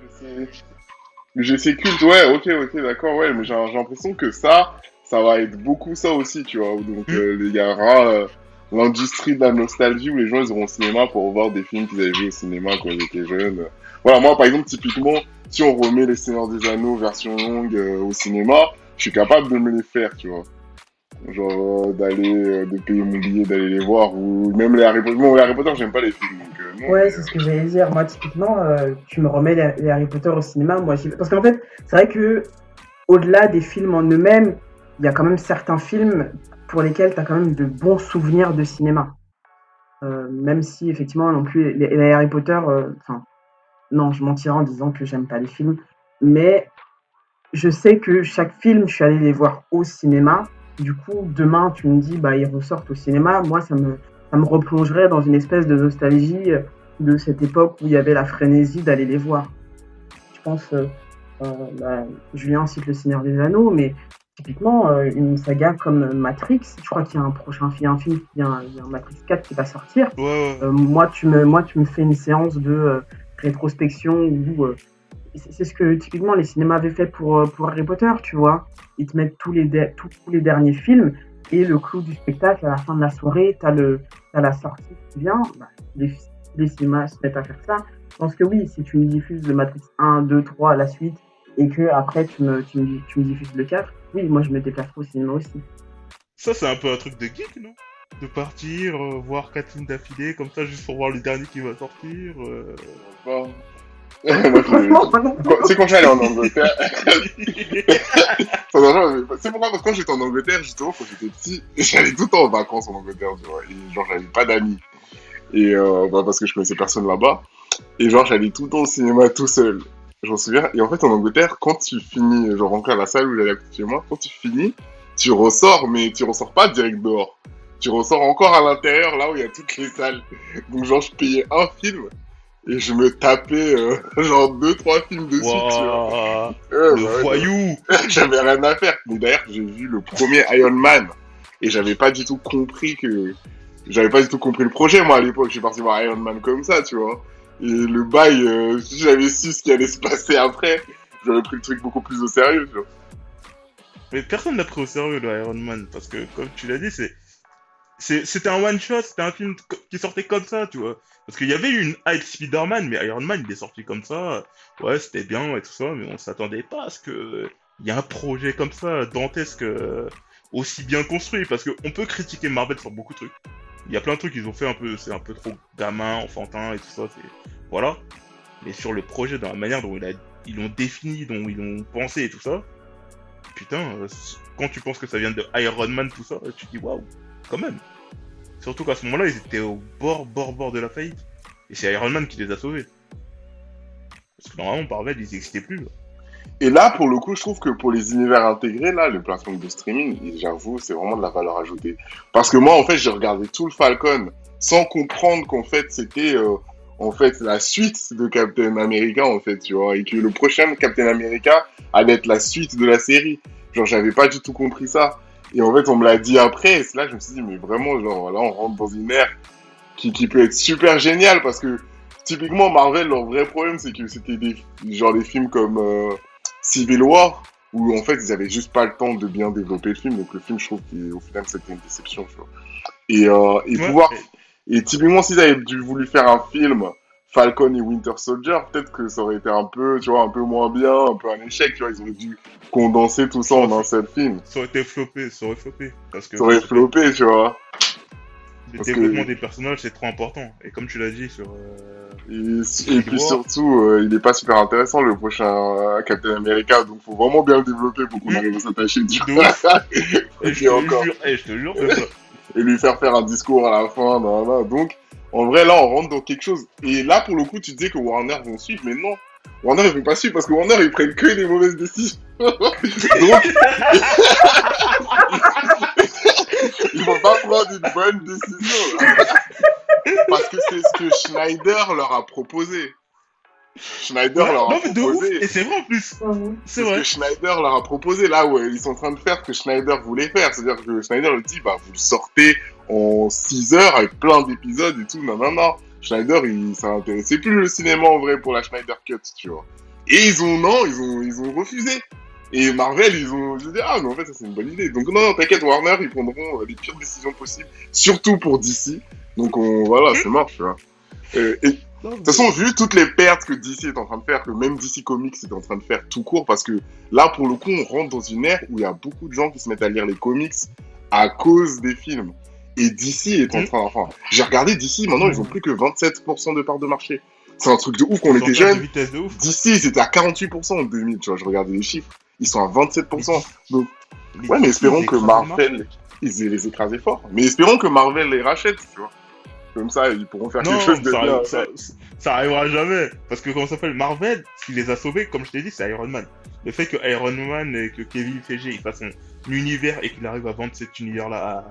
UGC cultes, ouais, ok, d'accord, ouais. Mais j'ai l'impression que ça va être beaucoup ça aussi, tu vois. Donc, il y aura l'industrie de la nostalgie où les gens, ils iront au cinéma pour voir des films qu'ils avaient vus au cinéma quand ils étaient jeunes. Voilà, moi, par exemple, typiquement, si on remet Les Seigneurs des Anneaux version longue au cinéma, je suis capable de me les faire, tu vois. Genre, de payer mon billet, d'aller les voir, ou même les Harry Potter. Bon, les Harry Potter, j'aime pas les films, donc non. Ouais, c'est ce que j'allais dire. Moi, typiquement, tu me remets les Harry Potter au cinéma, moi, j'y vais. Parce qu'en fait, c'est vrai que, au-delà des films en eux-mêmes, il y a quand même certains films pour lesquels t'as quand même de bons souvenirs de cinéma. Même si, effectivement, non plus, les Harry Potter, enfin, non, je mentirais en disant que j'aime pas les films, mais je sais que chaque film, je suis allé les voir au cinéma. Du coup, demain, tu me dis, bah, ils ressortent au cinéma. Moi, ça me replongerait dans une espèce de nostalgie de cette époque où il y avait la frénésie d'aller les voir. Je pense, Julien cite Le Seigneur des Anneaux, mais typiquement, une saga comme Matrix, je crois qu'il y a un film, il y a un Matrix 4 qui va sortir. Ouais. Moi, tu me fais une séance de rétrospection où... c'est ce que typiquement les cinémas avaient fait pour Harry Potter, tu vois. Ils te mettent tous les derniers films et le clou du spectacle à la fin de la soirée, t'as la sortie qui vient. Bah, les cinémas se mettent à faire ça. Je pense que oui, si tu me diffuses le Matrix 1, 2, 3 à la suite et que après tu me diffuses le 4, oui, moi je me déplace au cinéma aussi. Ça, c'est un peu un truc de geek, non ? De partir, voir 4 films d'affilée comme ça juste pour voir le dernier qui va sortir. Bon. C'est quand j'allais en Angleterre. C'est pourquoi quand j'étais en Angleterre, justement, quand j'étais petit, j'allais tout le temps en vacances en Angleterre, tu vois. Et genre, j'avais pas d'amis. Et parce que je connaissais personne là-bas. Et genre, j'allais tout le temps au cinéma tout seul. J'en souviens. Et en fait, en Angleterre, quand tu finis, genre, rentrer à la salle où j'allais à côté de chez moi, quand tu finis, tu ressors, mais tu ressors pas direct dehors. Tu ressors encore à l'intérieur, là où il y a toutes les salles. Donc, genre, je payais un film. Et je me tapais, 2-3 films dessus, wow, tu vois. Le voyou. J'avais rien à faire. Mais d'ailleurs, j'ai vu le premier Iron Man. Et j'avais pas du tout compris le projet, moi, à l'époque. J'ai parti voir Iron Man comme ça, tu vois. Et le bail, j'avais su ce qui allait se passer après. J'aurais pris le truc beaucoup plus au sérieux, tu vois. Mais personne n'a pris au sérieux, le Iron Man. Parce que, comme tu l'as dit, c'était un one-shot, c'était un film qui sortait comme ça, tu vois. Parce qu'il y avait eu une hype Spider-Man, mais Iron Man, il est sorti comme ça. Ouais, c'était bien et tout ça, mais on s'attendait pas à ce que... Il y a un projet comme ça, dantesque, aussi bien construit. Parce qu'on peut critiquer Marvel sur beaucoup de trucs. Il y a plein de trucs qu'ils ont fait un peu... C'est un peu trop gamin, enfantin et tout ça, c'est... Voilà. Mais sur le projet, dans la manière dont ils l'ont défini, dont ils l'ont pensé et tout ça... Putain, quand tu penses que ça vient de Iron Man, tout ça, tu te dis waouh, quand même. Surtout qu'à ce moment-là, ils étaient au bord de la faillite. Et c'est Iron Man qui les a sauvés. Parce que normalement, par Marvel, ils n'existaient plus. Là. Et là, pour le coup, je trouve que pour les univers intégrés, là, les plateformes de streaming, j'avoue, c'est vraiment de la valeur ajoutée. Parce que moi, en fait, j'ai regardé tout le Falcon sans comprendre qu'en fait, c'était la suite de Captain America, en fait, tu vois. Et que le prochain Captain America allait être la suite de la série. Genre, j'avais pas du tout compris ça. Et en fait, on me l'a dit après, et là, je me suis dit, mais vraiment, genre, là, on rentre dans une ère qui peut être super géniale, parce que, typiquement, Marvel, leur vrai problème, c'est que c'était des films comme Civil War, où, en fait, ils avaient juste pas le temps de bien développer le film, donc le film, je trouve qu'au final, c'était une déception, tu vois. Et ouais, pouvoir... Et typiquement, s'ils avaient voulu faire un film Falcon et Winter Soldier, peut-être que ça aurait été un peu, tu vois, un peu moins bien, un peu un échec, tu vois, ils auraient dû condenser tout ça en un seul film. Ça aurait été flopé, ça aurait flopé, tu vois. Le développement des personnages, c'est trop important, et comme tu l'as dit sur... et puis surtout, il est pas super intéressant le prochain Captain America, donc faut vraiment bien le développer pour qu'on arrive à s'attacher du coup. Et je te jure que ça... Et lui faire faire un discours à la fin, donc... En vrai, là, on rentre dans quelque chose. Et là, pour le coup, tu disais que Warner vont suivre, mais non. Warner, ils vont pas suivre parce que Warner, ils prennent que des mauvaises décisions. Donc, ils vont pas prendre une bonne décision. Parce que c'est ce que Snyder leur a proposé. Et c'est vrai en plus. C'est vrai. Ce que Snyder leur a proposé, là, ouais, ils sont en train de faire ce que Snyder voulait faire. C'est-à-dire que Snyder lui dit, bah, vous le sortez en 6 heures avec plein d'épisodes et tout. Non. Snyder, ça l'intéressait plus le cinéma en vrai pour la Snyder Cut, tu vois. Et ils ont refusé. Et Marvel, ils ont dit, ah, mais en fait, ça c'est une bonne idée. Donc, non, t'inquiète, Warner, ils prendront les pires décisions possibles, surtout pour DC. Donc, voilà, c'est mort, tu vois. De toute façon, vu toutes les pertes que DC est en train de faire, que même DC Comics est en train de faire tout court, parce que là, pour le coup, on rentre dans une ère où il y a beaucoup de gens qui se mettent à lire les comics à cause des films. Et DC est en train... Enfin, j'ai regardé DC, maintenant, ils ont plus que 27% de parts de marché. C'est un truc de ouf, quand on était jeunes. DC, ils étaient à 48% en 2000, tu vois, je regardais les chiffres. Ils sont à 27%. Donc, ouais, mais espérons que Marvel... Ils les écrasaient fort. Mais espérons que Marvel les rachète, tu vois. Comme ça, ils pourront faire quelque chose de bien. Ça arrivera jamais. Parce que, comment ça s'appelle, Marvel, ce qui les a sauvés, comme je t'ai dit, c'est Iron Man. Le fait que Iron Man et que Kevin Feige, il fasse un univers et qu'il arrive à vendre cet univers-là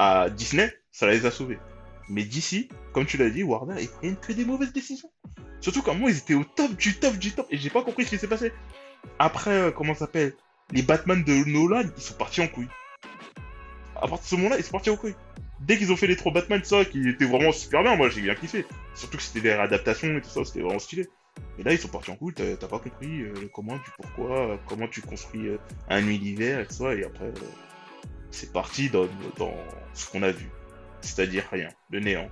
à Disney, ça les a sauvés. Mais d'ici, comme tu l'as dit, Warner, ils prennent que des mauvaises décisions. Surtout qu'à un moment, ils étaient au top. Et j'ai pas compris ce qui s'est passé. Après, comment ça s'appelle, les Batman de Nolan, ils sont partis en couille. À partir de ce moment-là, ils sont partis en couille. Dès qu'ils ont fait les 3 Batman, ça, qui était vraiment super bien, moi j'ai bien kiffé. Surtout que c'était des réadaptations et tout ça, c'était vraiment stylé. Et là, ils sont partis en couille, t'as pas compris comment tu construis un univers et tout ça, et après, c'est parti dans ce qu'on a vu. C'est-à-dire rien, le néant.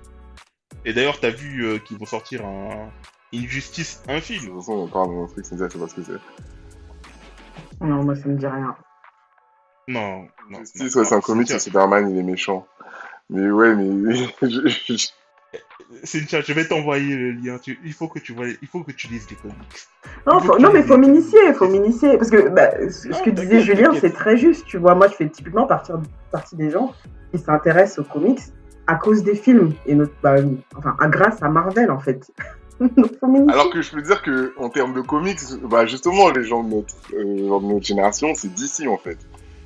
Et d'ailleurs, t'as vu qu'ils vont sortir un Injustice, un film. De toute façon, on parle d'un truc, Cynthia, je sais pas ce que c'est. Non, moi ça me dit rien. Non. Injustice, ouais, c'est un comic, c'est Superman, il est méchant. Mais ouais, mais... Cynthia, je vais t'envoyer le lien. Il faut que tu lises les comics. Non, mais il faut m'initier. Parce que ce que disait Julien, c'est très juste. Tu vois, moi, je fais typiquement partie des gens qui s'intéressent aux comics à cause des films. Et grâce à Marvel, en fait. Alors que je peux dire qu'en termes de comics, bah, justement, les gens de notre génération, c'est DC, en fait.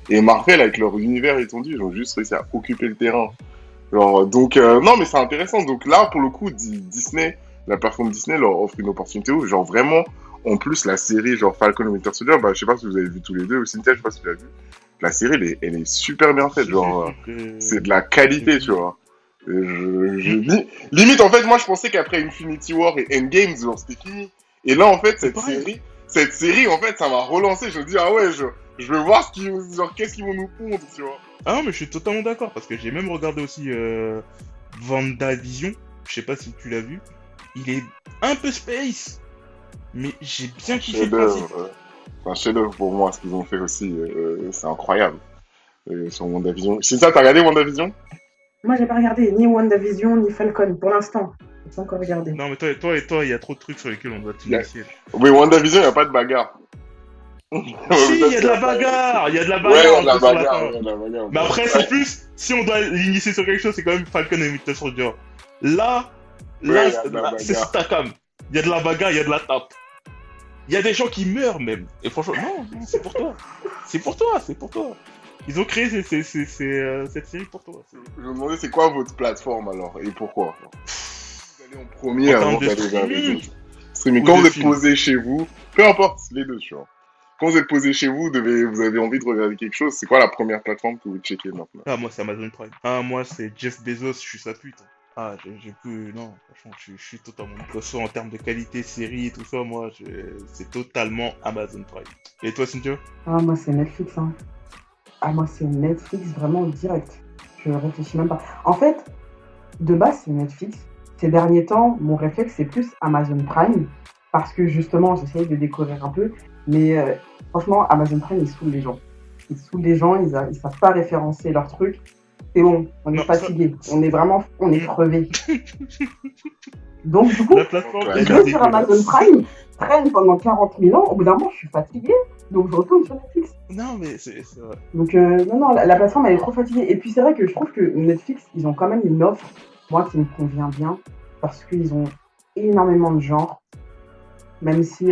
Et Marvel, avec leur univers étendu, ils ont juste réussi à occuper le terrain. Alors, donc, non, mais c'est intéressant. Donc là, pour le coup, Disney, la plateforme Disney leur offre une opportunité où, genre, vraiment, en plus, la série, genre, Falcon et Winter Soldier, bah, je sais pas si vous avez vu tous les deux, ou Cynthia, je sais pas si tu l'as vu. La série, elle est super bien faite, genre, c'est de la qualité, tu vois. Limite, en fait, moi, je pensais qu'après Infinity War et Endgame, genre, c'était fini. Et là, en fait, cette série, en fait, ça m'a relancé. Je me dis, ah ouais, je veux voir qu'est-ce qu'ils vont nous pondre, tu vois. Ah non, mais je suis totalement d'accord, parce que j'ai même regardé aussi WandaVision, je sais pas si tu l'as vu, il est un peu space, mais j'ai bien kiffé le principe. C'est un chef-d'œuvre pour moi, ce qu'ils ont fait aussi, c'est incroyable, sur WandaVision. C'est ça, t'as regardé WandaVision ? Moi j'ai pas regardé, ni WandaVision, ni Falcon, pour l'instant. J'ai pas encore regardé. Non mais toi, il y a trop de trucs sur lesquels on doit t'initier. Oui, WandaVision, il y a pas de bagarre. Si, il y a de la bagarre. Ouais, on a de la bagarre. Mais après, c'est plus, si on doit l'initier sur quelque chose, c'est quand même Falcon et Winter Soldier. Là, c'est Stakham. Il y a de la bagarre, il y a de la tape. Il y a des gens qui meurent même. Et franchement, non, c'est pour toi. C'est pour toi. Ils ont créé cette série pour toi. Je me demandais, c'est quoi votre plateforme alors, et pourquoi ? Vous allez en premier avant d'aller vers les autres. Mais quand vous êtes posé chez vous, peu importe les deux, tu vois. Quand vous êtes posé chez vous, vous avez envie de regarder quelque chose, c'est quoi la première plateforme que vous checkez maintenant ? Ah, moi, c'est Amazon Prime. Ah, moi, c'est Jeff Bezos, je suis sa pute. Ah, j'ai plus... Non, franchement, je suis totalement... Que ce soit en termes de qualité, série et tout ça, moi, c'est totalement Amazon Prime. Et toi, Cynthia ? Ah, moi, c'est Netflix, hein. Ah, moi, c'est Netflix, vraiment, direct. Je réfléchis même pas. En fait, de base, c'est Netflix. Ces derniers temps, mon réflexe, c'est plus Amazon Prime, parce que justement, j'essaye de découvrir un peu, mais franchement, Amazon Prime, ils saoulent les gens. Ils saoulent les gens, ils ne savent pas référencer leurs trucs. C'est bon, on est fatigué, on est vraiment, on est crevé. Donc du coup, je vais sur Amazon Prime, traîne pendant 40 000 ans, au bout d'un moment, je suis fatiguée, donc je retourne sur Netflix. Non, mais c'est vrai. Donc la plateforme, elle est trop fatiguée. Et puis c'est vrai que je trouve que Netflix, ils ont quand même une offre, moi, qui me convient bien, parce qu'ils ont énormément de genres, même si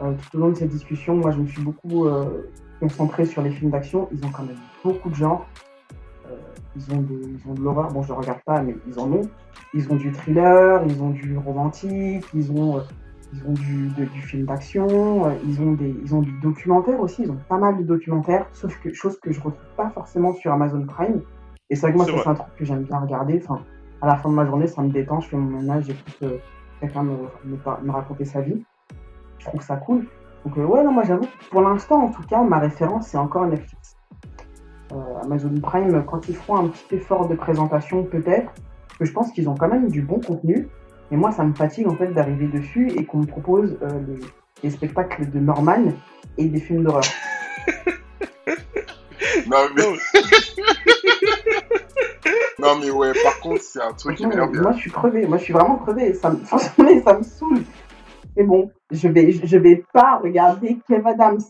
tout au long de cette discussion, moi, je me suis beaucoup concentrée sur les films d'action, ils ont quand même beaucoup de genres. Ils ont de l'horreur, bon je ne regarde pas, mais ils en ont. Ils ont du thriller, ils ont du romantique, ils ont du film d'action, ils ont du documentaire aussi, ils ont pas mal de documentaires, sauf que chose que je ne retrouve pas forcément sur Amazon Prime. Et c'est vrai que moi, c'est un truc que j'aime bien regarder. Enfin, à la fin de ma journée, ça me détend, je fais mon ménage, j'écoute quelqu'un me raconter sa vie. Je trouve ça cool. Donc ouais, non, moi j'avoue, pour l'instant en tout cas, ma référence c'est encore Netflix. Amazon Prime, quand ils feront un petit effort de présentation peut-être, parce que je pense qu'ils ont quand même du bon contenu, mais moi ça me fatigue en fait d'arriver dessus et qu'on me propose des spectacles de Norman et des films d'horreur. non mais ouais, par contre c'est un truc qui m'énerve. Moi je suis crevé, moi je suis vraiment crevé, ça me saoule. Mais bon, je vais pas regarder Kev Adams.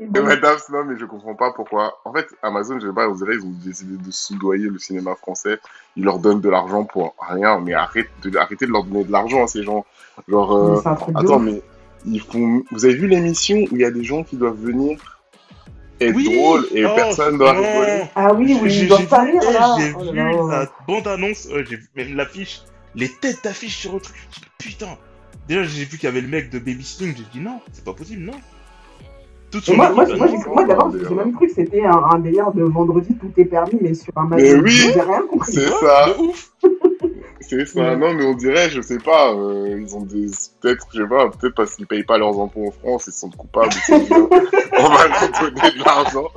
Et madame, non, mais je comprends pas pourquoi. En fait, Amazon, je sais pas, on dirait qu'ils ont décidé de soudoyer le cinéma français. Ils leur donnent de l'argent pour rien, mais arrêtez de leur donner de l'argent à ces gens. Genre, attends, mais ils font. Vous avez vu l'émission où il y a des gens qui doivent venir être drôles et personne ne doit rigoler? Ah oui, ils doivent pas rire là. J'ai vu la bande-annonce, j'ai vu même l'affiche, les têtes d'affiche sur le truc. Putain, déjà, j'ai vu qu'il y avait le mec de Baby Sting, j'ai dit non, c'est pas possible, non. Moi d'abord, j'ai même cru que c'était un délire de vendredi tout est permis, mais sur un match, j'ai rien compris. C'est ça. De ouf. C'est ça. Non, mais on dirait, je sais pas, ils ont des. Peut-être, je sais pas, peut-être parce qu'ils payent pas leurs impôts en France, ils sont coupables. On va leur donner de l'argent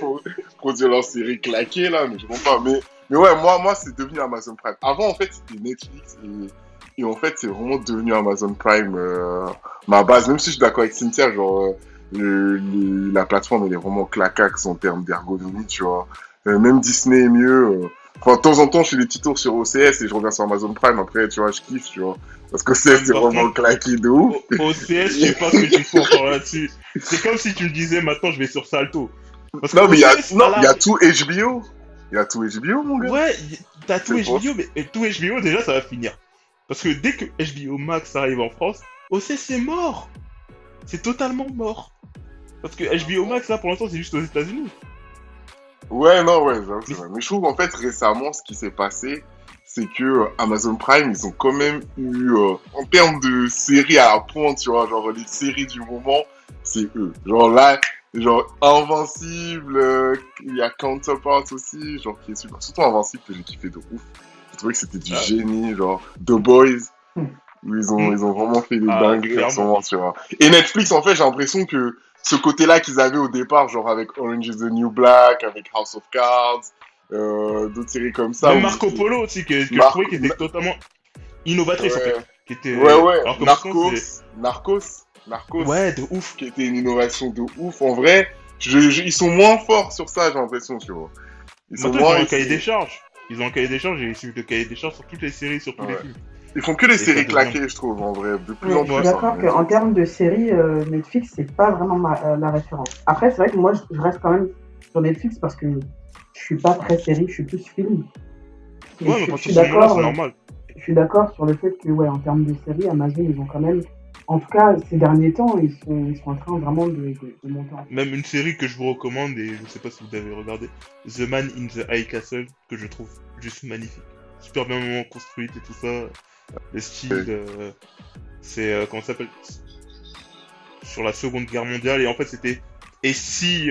pour produire leur série claquée, là, mais je comprends pas. Mais ouais, moi, c'est devenu Amazon Prime. Avant, en fait, c'était Netflix et en fait, c'est vraiment devenu Amazon Prime ma base. Même si je suis d'accord avec Cynthia, genre, la plateforme, elle est vraiment claquaxe en termes d'ergonomie, tu vois. Même Disney est mieux. Enfin, de temps en temps, je fais des petits tours sur OCS et je reviens sur Amazon Prime. Après, tu vois, je kiffe, tu vois. Parce que OCS, c'est vraiment claqué de ouf. OCS, je sais pas ce que tu fais encore là-dessus. C'est comme si tu me disais, maintenant, je vais sur Salto. Parce non, mais il y a tout HBO. Il y a tout HBO, mon gars. Ouais, t'as tout HBO, mais tout HBO, déjà, ça va finir. Parce que dès que HBO Max arrive en France, OCS c'est mort. C'est totalement mort. Parce que HBO Max, là, pour l'instant, c'est juste aux États-Unis. Ouais, non, ouais, c'est vrai. Mais je trouve, en fait, récemment, ce qui s'est passé, c'est que Amazon Prime, ils ont quand même eu, en termes de séries à apprendre, tu vois, genre les séries du moment, c'est eux. Genre là, genre Invincible, il y a Counterpart aussi, genre qui est super. Surtout Invincible, que j'ai kiffé de ouf. Je trouvais que c'était du génie, genre The Boys, où ils ont vraiment fait des dingueries en ce moment, tu vois. Et Netflix, en fait, j'ai l'impression que ce côté-là qu'ils avaient au départ, genre avec Orange is the New Black, avec House of Cards, d'autres séries comme ça. Mais Marco Polo aussi, que je trouvais qui était totalement innovatrice, en fait. Qui était... Ouais, Narcos. Ouais, de ouf. Qui était une innovation de ouf. En vrai, ils sont moins forts sur ça, j'ai l'impression, tu vois. Ils sont moins... Ils ont un cahier des charges. Ils ont un cahier des charges, j'ai suivi le cahier des charges sur toutes les séries, sur tous les films. Ils font que les séries claquées, je trouve, en vrai. De plus en plus. Je suis d'accord qu'en termes de séries, Netflix, c'est pas vraiment la référence. Après, c'est vrai que moi, je reste quand même sur Netflix parce que je suis pas très série, je suis plus film. Et ouais, mais c'est normal. Je suis d'accord sur le fait que, ouais, en termes de séries, Amazon, ils ont quand même. En tout cas, ces derniers temps, ils sont en train vraiment de monter. Même une série que je vous recommande, et je ne sais pas si vous l'avez regardé, The Man in the High Castle, que je trouve juste magnifique. Super bien construite et tout ça. Le style, c'est comment ça s'appelle ? Sur la Seconde Guerre mondiale. Et en fait, c'était. Et si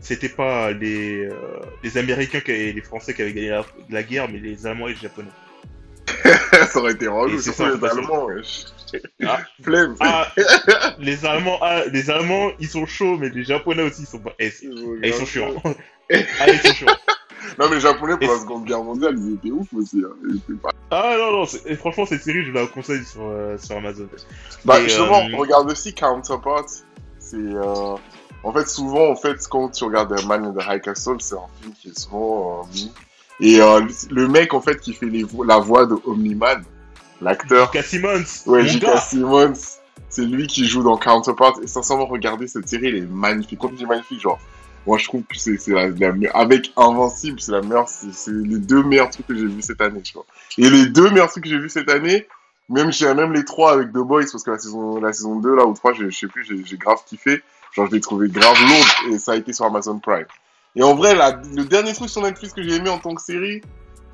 c'était pas les Américains et les Français qui avaient gagné la guerre, mais les Allemands et les Japonais. Ça aurait été relou, surtout les Allemands, wesh. Flemme. Les Allemands, ils sont chauds, mais les Japonais aussi, ils sont chiants. Non, mais les Japonais, pour la Seconde Guerre mondiale, ils étaient ouf aussi. Hein. Pas... Ah non, et franchement, cette série, je la conseille sur Amazon. Bah, justement, on regarde aussi Counterpart. C'est. En fait, souvent, quand tu regardes Man in the High Castle, c'est un film qui est souvent mis. Et le mec, en fait, qui fait la voix de Omni-Man, l'acteur. J.K. Simmons. Ouais, J.K. Simmons. C'est lui qui joue dans Counterpart. Et sincèrement, regardez cette série, elle est magnifique. Quand je dis magnifique, genre, moi, je trouve que c'est avec Invincible, c'est la meilleure, c'est les deux meilleurs trucs que j'ai vus cette année, je crois. Et les deux meilleurs trucs que j'ai vus cette année, même les trois avec The Boys, parce que la saison 2, là, ou 3, je sais plus, j'ai grave kiffé. Genre, je l'ai trouvé grave lourde, et ça a été sur Amazon Prime. Et en vrai, le dernier truc sur Netflix que j'ai aimé en tant que série,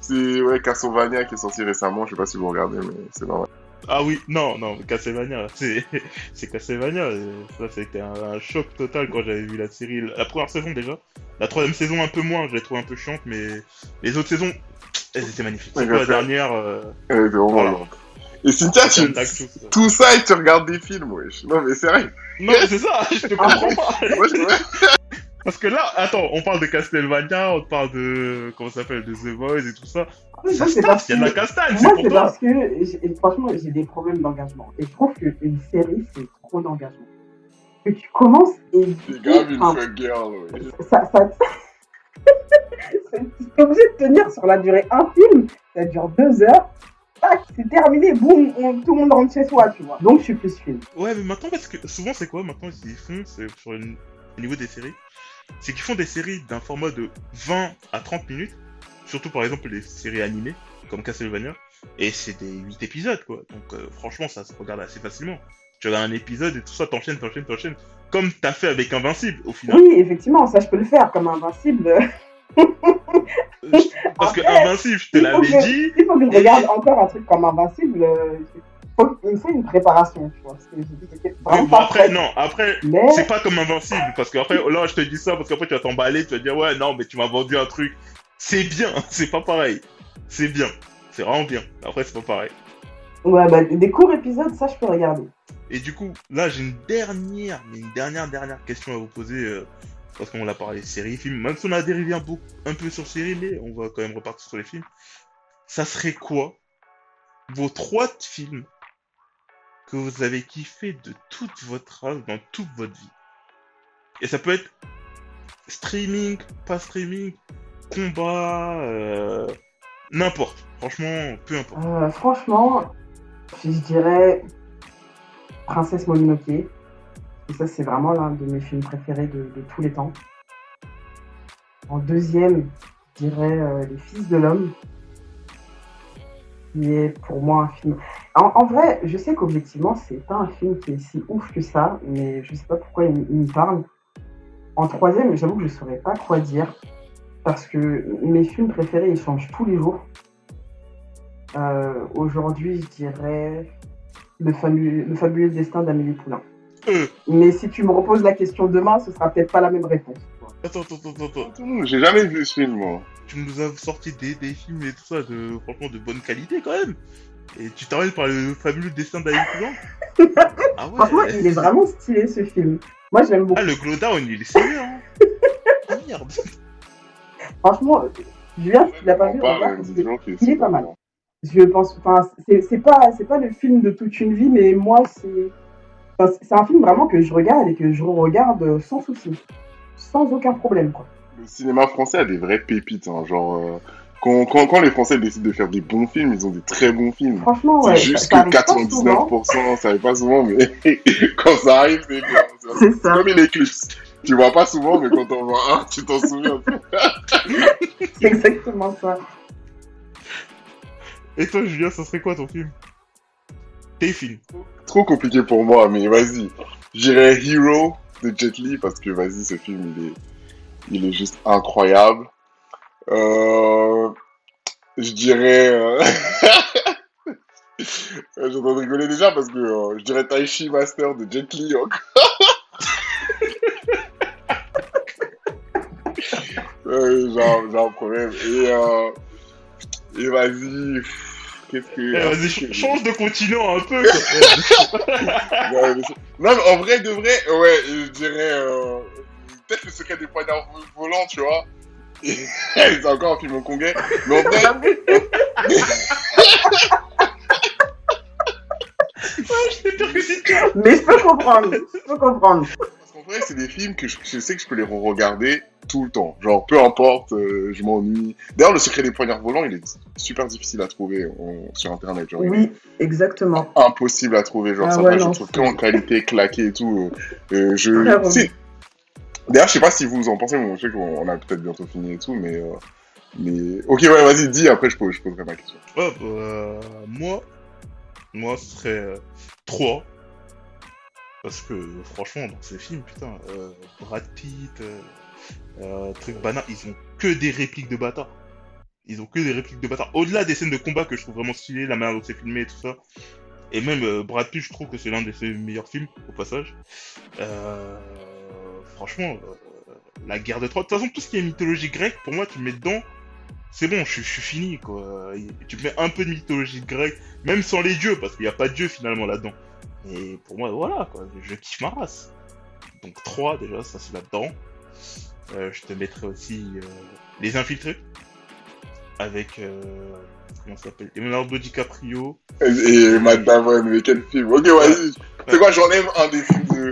c'est Castlevania qui est sorti récemment. Je sais pas si vous regardez, mais c'est normal. Ah oui, non, Castlevania, c'est Castlevania. Ça, c'était un choc total quand j'avais vu la série. La première saison déjà. La troisième saison un peu moins, je l'ai trouvé un peu chiante, mais les autres saisons, elles étaient magnifiques. Ouais, la dernière. Elle était vraiment lourde. Et Cynthia, tout ça et tu regardes des films, wesh. Non, mais sérieux. Non, mais c'est ça, je te comprends pas. Moi, parce que là, attends, on parle de Castlevania, on parle de, comment ça s'appelle, de The Voice et tout ça. Mais ça, il y a de la castagne, c'est pour toi. Parce que, franchement, j'ai des problèmes d'engagement. Et je trouve qu'une série, c'est trop d'engagement. Que tu commences et... C'est grave une fuck girl, oui. Ça... T'es obligé de tenir sur la durée un film, ça dure 2 heures. C'est terminé, boum, tout le monde rentre chez soi, tu vois. Donc je suis plus film. Ouais, mais maintenant, parce que souvent, c'est quoi maintenant ils font, c'est sur au niveau des séries, c'est qu'ils font des séries d'un format de 20 à 30 minutes, surtout par exemple les séries animées, comme Castlevania, et c'est des 8 épisodes, quoi. Donc franchement, ça se regarde assez facilement. Tu regardes un épisode et tout ça, t'enchaînes, comme t'as fait avec Invincible, au final. Oui, effectivement, ça je peux le faire, comme Invincible... Parce que Invincible, je te l'avais dit. Il faut que je regarde encore un truc comme Invincible. Il me faut une préparation, tu vois. Après, c'est pas comme Invincible. Parce que après, là, je te dis ça parce qu'après, tu vas t'emballer, tu vas dire, ouais, non, mais tu m'as vendu un truc. C'est bien, c'est pas pareil. C'est bien, c'est vraiment bien. Après, c'est pas pareil. Ouais, bah, des courts épisodes, ça, je peux regarder. Et du coup, là, j'ai une dernière question à vous poser. Parce qu'on l'a parlé séries, films, même si on a dérivé un peu sur séries, mais on va quand même repartir sur les films. Ça serait quoi vos 3 films que vous avez kiffé de toute votre âge, dans toute votre vie? Et ça peut être streaming, pas streaming, combat, n'importe. Franchement, peu importe. Franchement, je dirais Princesse Mononoké. Et ça, c'est vraiment l'un de mes films préférés de tous les temps. En deuxième, je dirais Les Fils de l'Homme, qui est pour moi un film... En vrai, je sais qu'objectivement, c'est pas un film qui est si ouf que ça, mais je sais pas pourquoi il me parle. En troisième, j'avoue que je saurais pas quoi dire, parce que mes films préférés, ils changent tous les jours. Aujourd'hui, je dirais Le fabuleux destin d'Amélie Poulain. Mais si tu me reposes la question demain, ce sera peut-être pas la même réponse. Attends. J'ai jamais vu ce film, moi. Tu nous as sorti des films et tout ça, franchement, de bonne qualité, quand même. Et tu t'arrêtes par le fabuleux destin d'Aïe Poulain. Ah ouais. Franchement, il est vraiment stylé, ce film. Moi, j'aime beaucoup. Ah, le Glowdown, il est stylé, hein. Ah, merde. Franchement, Julien, si tu l'as pas vu, il est pas mal. Je pense, enfin, c'est pas le film de toute une vie, mais moi, c'est un film vraiment que je regarde et que je regarde sans souci, sans aucun problème, quoi. Le cinéma français a des vraies pépites, hein, genre quand les Français décident de faire des bons films, ils ont des très bons films. Franchement, c'est juste que 99%, ça arrive pas souvent, mais quand ça arrive, c'est ça. Comme une éclipse. Tu vois pas souvent, mais quand t'en vois un, tu t'en souviens. C'est exactement ça. Et toi, Julien, ça serait quoi ton film? Tes films? Trop compliqué pour moi, mais vas-y. J'irais Hero de Jet Li parce que vas-y, ce film il est juste incroyable. Je dirais. J'entends rigoler déjà parce que je dirais Taichi Master de Jet Li encore. J'ai un problème. Et vas-y. Vas-y, change de continent un peu. Non, mais en vrai, de vrai, ouais, je dirais peut-être le secret des poignards volants, tu vois. C'est encore un film hongkongais. Mais en fait... Mais je peux comprendre. Parce qu'en vrai, c'est des films que je sais que je peux les regarder tout le temps. Genre, peu importe, je m'ennuie. D'ailleurs, le secret des poignards volants, il est super difficile à trouver sur Internet. Genre, oui, exactement. Impossible à trouver. Genre, ah, ça ouais, je trouve que en qualité, claqué et tout. D'ailleurs, je sais pas si vous en pensez, mais je sais qu'on a peut-être bientôt fini et tout, mais... Ok, ouais, vas-y, dis, après je poserai ma question. Oh, moi, ce serait 3. Parce que, franchement, dans ces films, putain, Brad Pitt, truc banal, ils ont que des répliques de bâtards. Au-delà des scènes de combat que je trouve vraiment stylées, la manière dont c'est filmé et tout ça. Et même Brad Pitt, je trouve que c'est l'un de ses meilleurs films, au passage. Franchement, la guerre de Troie. De toute façon, tout ce qui est mythologie grecque, pour moi, tu mets dedans, c'est bon, je suis fini, quoi. Tu mets un peu de mythologie grecque, même sans les dieux, parce qu'il n'y a pas de dieux, finalement, là-dedans. Et pour moi, voilà, quoi, je kiffe ma race. Donc 3, déjà, ça, c'est là-dedans. Je te mettrai aussi Les Infiltrés, avec... comment ça s'appelle, Leonardo DiCaprio. Et Matt Damon, mais quel film. Ok, vas-y. C'est quoi, j'enlève un des films de...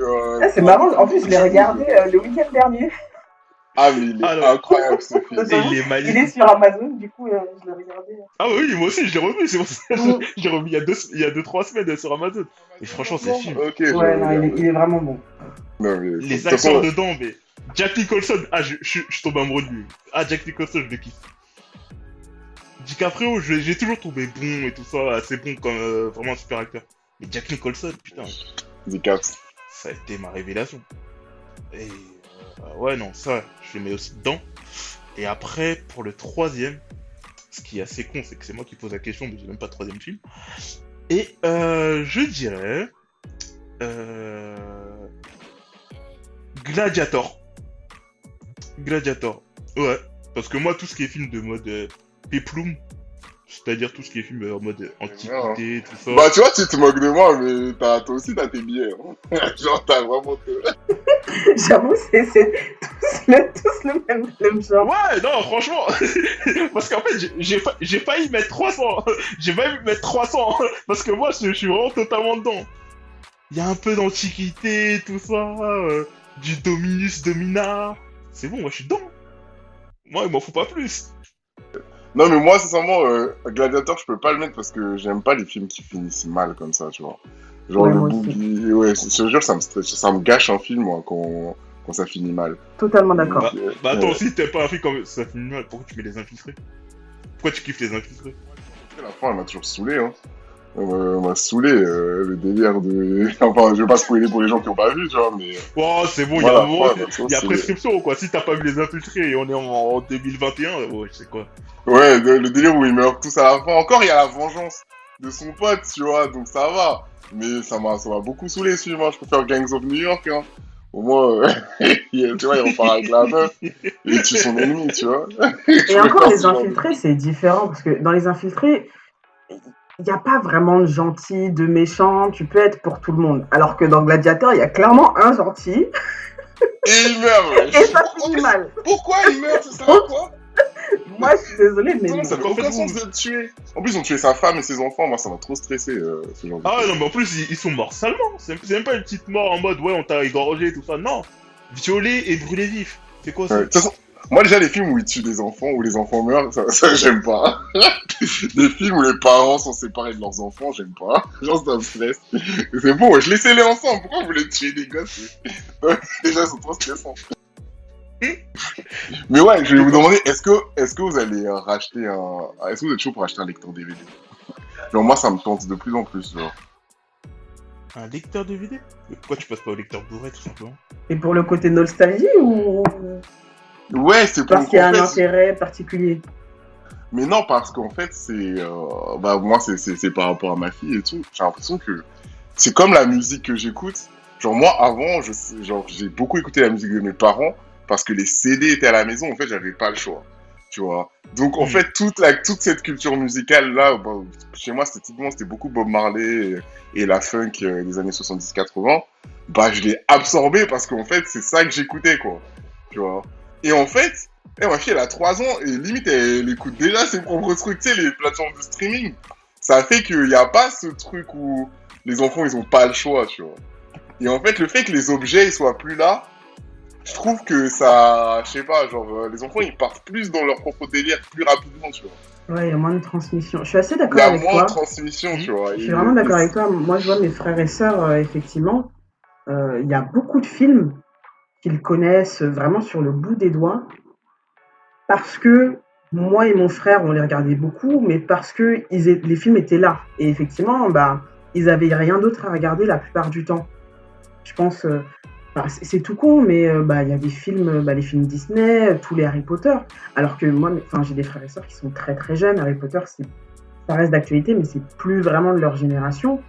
C'est marrant, en plus, je l'ai regardé le week-end dernier. Ah, mais il est incroyable, ce film. Il est sur Amazon, du coup, je l'ai regardé. Ah oui, moi aussi, je l'ai revu, c'est pour ça que j'ai revu il y a 2-3 semaines sur Amazon. Et franchement, c'est film. Okay, ouais, non, il est vraiment bon. Non, mais... Les acteurs dedans, mais... Jack Nicholson, je tombe amoureux de lui. Ah, Jack Nicholson, je le kiffe. DiCaprio, j'ai toujours trouvé bon et tout ça, assez bon comme vraiment un super acteur. Mais Jack Nicholson, putain. DiCaprio. Ça a été ma révélation. Et ouais, non, ça, je le mets aussi dedans. Et après, pour le troisième, ce qui est assez con, c'est que c'est moi qui pose la question, mais j'ai même pas de troisième film. Et je dirais... Gladiator. Ouais, parce que moi, tout ce qui est film de mode... Péplum, c'est-à-dire tout ce qui est film en mode antiquité, tout ça. Bah, tu vois, tu te moques de moi, mais toi aussi, t'as tes billets. Hein. Genre, t'as vraiment. J'avoue, c'est tous le même genre. Ouais, non, franchement. Parce qu'en fait, j'ai failli mettre 300. Parce que moi, je suis vraiment totalement dedans. Il y a un peu d'antiquité, tout ça. Du Dominus Domina. C'est bon, moi, je suis dedans. Moi, il m'en faut pas plus. Non, mais moi, sincèrement, Gladiator, je peux pas le mettre parce que j'aime pas les films qui finissent mal comme ça, tu vois. Genre ouais, le boogie, ouais, je te jure, ça me gâche un film, moi, quand ça finit mal. Totalement d'accord. Bah attends, si t'aimes pas un film quand ça finit mal, pourquoi tu mets Les Infiltrés ? Pourquoi tu kiffes Les Infiltrés ? La fin, elle m'a toujours saoulé, hein. On m'a saoulé, le délire de... Enfin, je vais pas spoiler pour les gens qui ont pas vu, tu vois, mais... Oh, c'est bon, il voilà, y a un moment, il y a prescription, quoi. Si t'as pas vu Les Infiltrés et on est en 2021, ouais, je sais quoi. Ouais, le délire où ils meurent tous à la fin. Encore, il y a la vengeance de son pote, tu vois, donc ça va. Mais ça m'a beaucoup saoulé, ce film, hein. Je préfère Gangs of New York, hein. Au moins, tu vois, il repart avec la meuf et tue son ennemi, tu vois. Et encore, Les Infiltrés, c'est différent, parce que dans Les Infiltrés... Il n'y a pas vraiment de gentil, de méchant, tu peux être pour tout le monde. Alors que dans Gladiator, il y a clairement un gentil. Et il meurt, ouais. Et ça finit mal. Pourquoi il meurt, c'est ça, quoi? Moi, je suis désolée, mais... Non, ça n'a aucun sens de le tuer. En plus, ils ont tué sa femme et ses enfants, moi, ça m'a trop stressé, ce genre de... Ah, non, mais en plus, ils sont morts salement. C'est même pas une petite mort en mode, ouais, on t'a égorgé, tout ça. Non, violé et brûlé vif. C'est quoi, ça? Moi, déjà, les films où ils tuent des enfants, où les enfants meurent, ça j'aime pas. Des films où les parents sont séparés de leurs enfants, j'aime pas. Genre, ça me stresse. C'est bon, je laissez-les ensemble. Pourquoi vous les tuez, les gosses? Déjà, ils sont trop stressants. Mais ouais, je vais vous demander, est-ce que vous allez racheter un... Est-ce que vous êtes chaud pour acheter un lecteur DVD? Genre, moi, ça me tente de plus en plus, genre. Un lecteur DVD? Pourquoi tu passes pas au lecteur Blu-ray, tout simplement? Et pour le côté nostalgie, ou... Ouais, c'est parce qu'il y a un intérêt particulier. Mais non, parce qu'en fait, c'est... bah, moi, c'est par rapport à ma fille et tout. J'ai l'impression que c'est comme la musique que j'écoute. Genre, moi, avant, j'ai beaucoup écouté la musique de mes parents parce que les CD étaient à la maison. En fait, j'avais pas le choix, tu vois. Donc, en fait, toute cette culture musicale-là, bah, chez moi, c'était beaucoup Bob Marley et la funk des années 70-80. Bah, je l'ai absorbé parce qu'en fait, c'est ça que j'écoutais, quoi, tu vois. Et en fait, Eh, ma fille, elle a 3 ans et limite, elle écoute déjà ses propres trucs, tu sais, les plateformes de streaming. Ça fait qu'il n'y a pas ce truc où les enfants, ils n'ont pas le choix, tu vois. Et en fait, le fait que les objets, ils soient plus là, je trouve que ça, je sais pas, genre, les enfants, ils partent plus dans leur propre délire plus rapidement, tu vois. Ouais, il y a moins de transmission. Je suis assez d'accord avec toi. Il y a moins de transmission, tu vois. Je suis vraiment d'accord avec toi. Moi, je vois mes frères et sœurs, effectivement, il y a beaucoup de films qu'ils connaissent vraiment sur le bout des doigts parce que moi et mon frère, on les regardait beaucoup, mais parce que les films étaient là. Et effectivement, bah, ils n'avaient rien d'autre à regarder la plupart du temps. Je pense... Bah, c'est tout con, mais bah, y a des films, bah, les films Disney, tous les Harry Potter. Alors que moi, j'ai des frères et sœurs qui sont très très jeunes. Harry Potter, ça reste d'actualité, mais c'est plus vraiment de leur génération.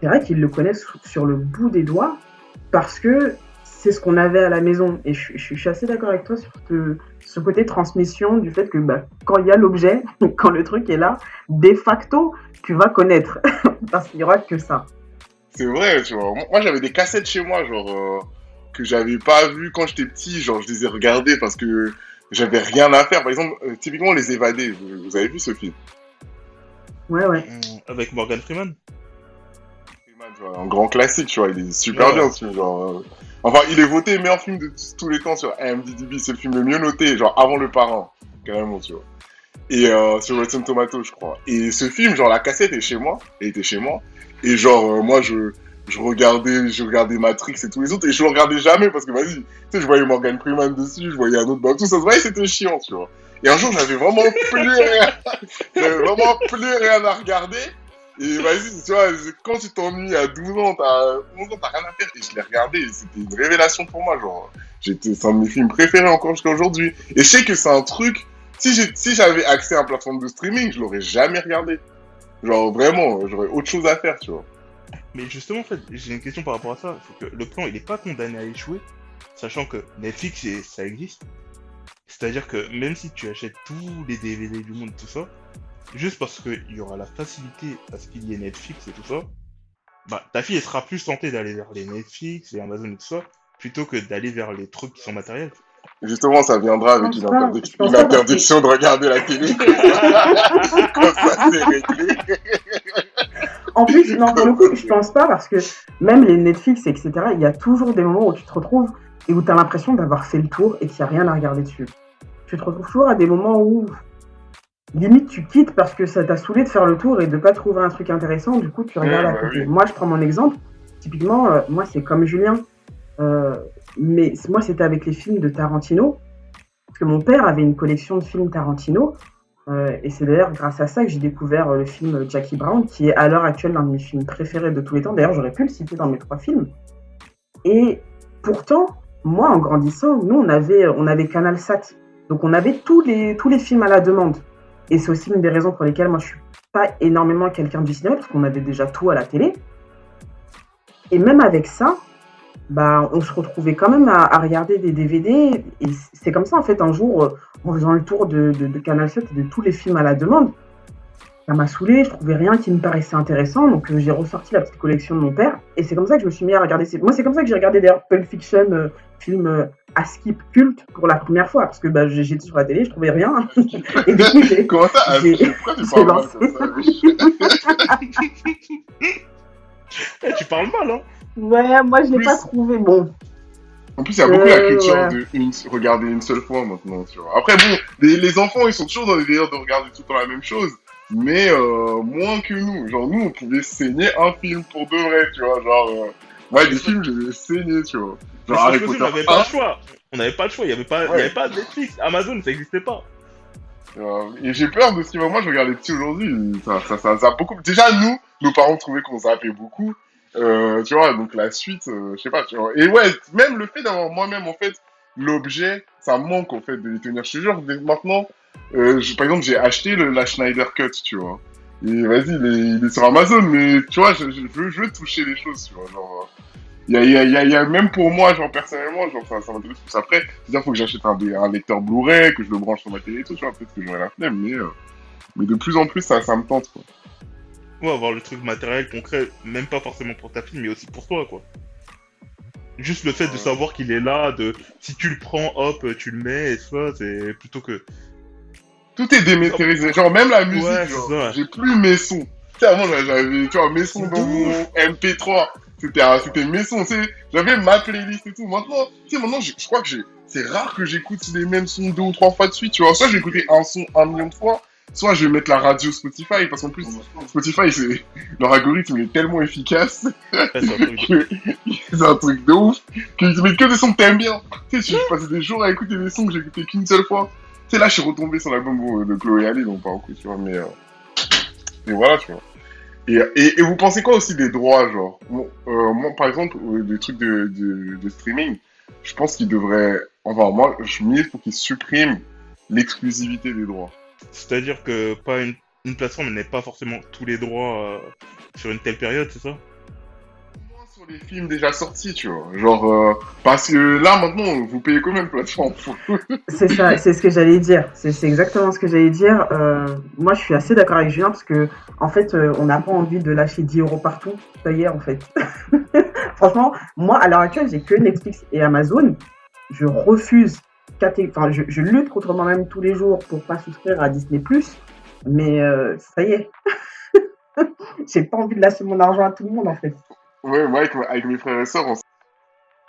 C'est vrai qu'ils le connaissent sur le bout des doigts parce que c'est ce qu'on avait à la maison. Et je suis assez d'accord avec toi sur ce côté transmission du fait que bah, quand il y a l'objet, quand le truc est là, de facto, tu vas connaître parce qu'il n'y aura que ça. C'est vrai, tu vois. Moi, j'avais des cassettes chez moi, genre, que j'avais pas vues quand j'étais petit. Genre, je les ai regardées parce que j'avais rien à faire. Par exemple, typiquement, Les Évadés. Vous avez vu ce film ? Ouais. Avec Morgan Freeman. Tu vois, un grand classique, tu vois. Il est super bien, ce film. Genre, enfin, il est voté meilleur film de tous les temps sur IMDb. C'est le film le mieux noté, genre, avant Le Parrain, carrément, tu vois. Et sur Rotten Tomatoes, je crois. Et ce film, genre, la cassette est chez moi. Elle était chez moi. Et genre, moi, je regardais Matrix et tous les autres, et je le regardais jamais, parce que, vas-y, tu sais, je voyais Morgan Freeman dessus, je voyais un autre, bah, tout ça, c'était chiant, tu vois. Et un jour, j'avais vraiment plus rien à regarder, et vas-y, tu vois, quand tu t'ennuies à 12 ans, t'as 11 ans, t'as rien à faire, et je l'ai regardé, et c'était une révélation pour moi, genre, c'est un de mes films préférés encore jusqu'à aujourd'hui. Et je sais que c'est un truc, si j'avais accès à une plateforme de streaming, je l'aurais jamais regardé. Genre vraiment, j'aurais autre chose à faire, tu vois. Mais justement, en fait, j'ai une question par rapport à ça. C'est que le plan, il est pas condamné à échouer, sachant que Netflix, ça existe. C'est-à-dire que même si tu achètes tous les DVD du monde, tout ça, juste parce qu'il y aura la facilité à ce qu'il y ait Netflix et tout ça, bah ta fille, elle sera plus tentée d'aller vers les Netflix, les Amazon et tout ça, plutôt que d'aller vers les trucs qui sont matériels. Justement, ça viendra avec une interdiction de regarder la télé. Comme ça, c'est réglé. En plus, non, pour le coup, je pense pas parce que même les Netflix, etc., il y a toujours des moments où tu te retrouves et où tu as l'impression d'avoir fait le tour et qu'il n'y a rien à regarder dessus. Tu te retrouves toujours à des moments où, limite, tu quittes parce que ça t'a saoulé de faire le tour et de pas trouver un truc intéressant. Du coup, tu regardes à côté. Oui. Moi, je prends mon exemple. Typiquement, moi, c'est comme Julien. Mais moi, c'était avec les films de Tarantino, parce que mon père avait une collection de films Tarantino, et c'est d'ailleurs grâce à ça que j'ai découvert le film Jackie Brown, qui est à l'heure actuelle l'un de mes films préférés de tous les temps. D'ailleurs, j'aurais pu le citer dans mes 3 films. Et pourtant, moi, en grandissant, nous, on avait Canal Sat, donc on avait tous les films à la demande. Et c'est aussi une des raisons pour lesquelles moi, je suis pas énormément quelqu'un du cinéma, parce qu'on avait déjà tout à la télé. Et même avec ça, bah, on se retrouvait quand même à regarder des DVD et c'est comme ça en fait un jour en faisant le tour de Canal 7 et de tous les films à la demande, ça m'a saoulée, je trouvais rien qui me paraissait intéressant, donc j'ai ressorti la petite collection de mon père et c'est comme ça que je me suis mis à regarder moi c'est comme ça que j'ai regardé d'ailleurs Pulp Fiction, film à skip culte pour la première fois parce que bah, j'étais sur la télé, je trouvais rien et du coup j'ai lancé tu parles mal hein. Ouais, moi je l'ai pas trouvé bon. En plus, il y a beaucoup la culture de regarder une seule fois maintenant, tu vois. Après, bon, les enfants ils sont toujours dans les délires de regarder tout le temps la même chose, mais moins que nous. Genre, nous on pouvait saigner un film pour de vrai, tu vois. Genre, moi des films je les saignais, tu vois. Genre, Harry Potter. On n'avait pas le choix, il n'y avait pas Netflix, Amazon, ça n'existait pas. Et j'ai peur de ce qui va. Moi je regarde les petits aujourd'hui, ça beaucoup. Déjà, nous, nos parents trouvaient qu'on zappait beaucoup. Tu vois, donc la suite, je sais pas, tu vois. Et ouais, même le fait d'avoir moi-même, en fait, l'objet, ça manque, en fait, de les tenir. Je te jure, maintenant, par exemple, j'ai acheté la Snyder Cut, tu vois. Et vas-y, il est sur Amazon, mais tu vois, je veux toucher les choses, tu vois. Genre, il y a même pour moi, genre, personnellement, genre, ça m'intéresse plus. Après, c'est-à-dire, faut que j'achète un lecteur Blu-ray, que je le branche sur ma télé et tout, tu vois. Peut-être que j'aurai la flemme, mais de plus en plus, ça me tente, quoi. Ouais, avoir le truc matériel, concret, même pas forcément pour ta fille, mais aussi pour toi, quoi. Juste le fait de savoir qu'il est là, de si tu le prends, hop, tu le mets, et ça, c'est plutôt que... Tout est démétérisé, genre même la musique, genre, j'ai plus mes sons. Tu sais, avant, j'avais, tu vois, mes sons dans mon MP3, c'était mes sons, tu sais, j'avais ma playlist et tout. Maintenant, tu sais, maintenant, je crois que c'est rare que j'écoute les mêmes sons 2 ou 3 fois de suite, tu vois. Soit j'ai écouté un son 1 million de fois, soit je vais mettre la radio Spotify, parce qu'en plus, Spotify, leur algorithme est tellement efficace, c'est un truc de ouf, qu'ils te mettent que des sons que t'aimes bien. Tu sais, je passais des jours à écouter des sons que j'écoutais qu'1 seule fois. Tu sais, là, je suis retombé sur l'album de Chloé Allais, donc pas beaucoup, tu vois, mais voilà, tu vois. Et vous pensez quoi aussi des droits, genre moi, par exemple, des trucs de streaming, je pense qu'ils devraient... Enfin, moi, je m'y ai pour qu'ils suppriment l'exclusivité des droits. C'est-à-dire que pas une plateforme n'est pas forcément tous les droits sur une telle période, c'est ça? Sur les films déjà sortis, tu vois. Genre, parce que là, maintenant, vous payez quand même plateforme. C'est ça, c'est ce que j'allais dire. C'est exactement ce que j'allais dire. Moi, je suis assez d'accord avec Julien parce que, en fait, on n'a pas envie de lâcher 10 euros partout. Ça y est, en fait. Franchement, moi, à l'heure actuelle, j'ai que Netflix et Amazon. Je refuse. Enfin, je lutte contre moi-même tous les jours pour pas souscrire à Disney+, mais ça y est, j'ai pas envie de lâcher mon argent à tout le monde en fait. Ouais, moi avec mes frères et sœurs, on s'est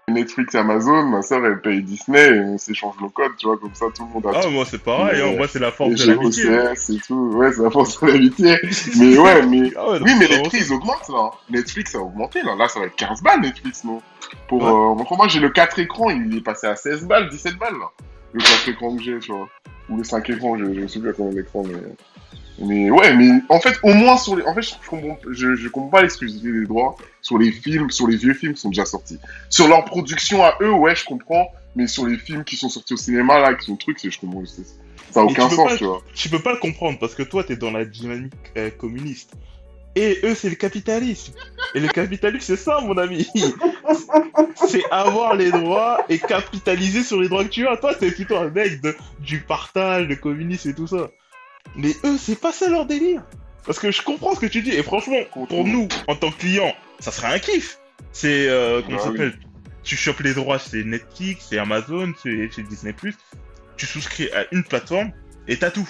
Netflix et Amazon, ma sœur elle paye Disney et on s'échange nos codes, tu vois, comme ça tout le monde a... Ah, moi c'est pareil, hein, moi c'est la force de l'amitié. C'est tout, ouais, c'est la force de l'amitié. Mais ouais, mais... Ah ouais, oui, mais les prix ils augmentent là, Netflix a augmenté là, ça va être 15 balles Netflix, non? Pour moi j'ai le 4 écrans, il est passé à 16 balles, 17 balles là. Le 4 écrans que j'ai, tu vois. Ou le 5 écrans, je ne sais plus à combien d'écrans, mais ouais, mais en fait, au moins sur les... En fait, je comprends pas l'exclusivité des droits sur les films, sur les vieux films qui sont déjà sortis. Sur leur production à eux, ouais, je comprends, mais sur les films qui sont sortis au cinéma, là, qui sont trucs, je comprends, ça n'a aucun sens, tu vois. Tu peux pas le comprendre, parce que toi, t'es dans la dynamique communiste. Et eux, c'est le capitalisme. Et le capitalisme, c'est ça, mon ami. C'est avoir les droits et capitaliser sur les droits que tu as. Toi, t'es plutôt un mec du partage, le communisme et tout ça. Mais eux, c'est pas ça leur délire. Parce que je comprends ce que tu dis. Et franchement, pour nous, en tant que clients, ça serait un kiff. C'est, comment ça s'appelle ? Tu chopes les droits chez Netflix, chez Amazon, chez Disney+. Tu souscris à une plateforme et t'as tout.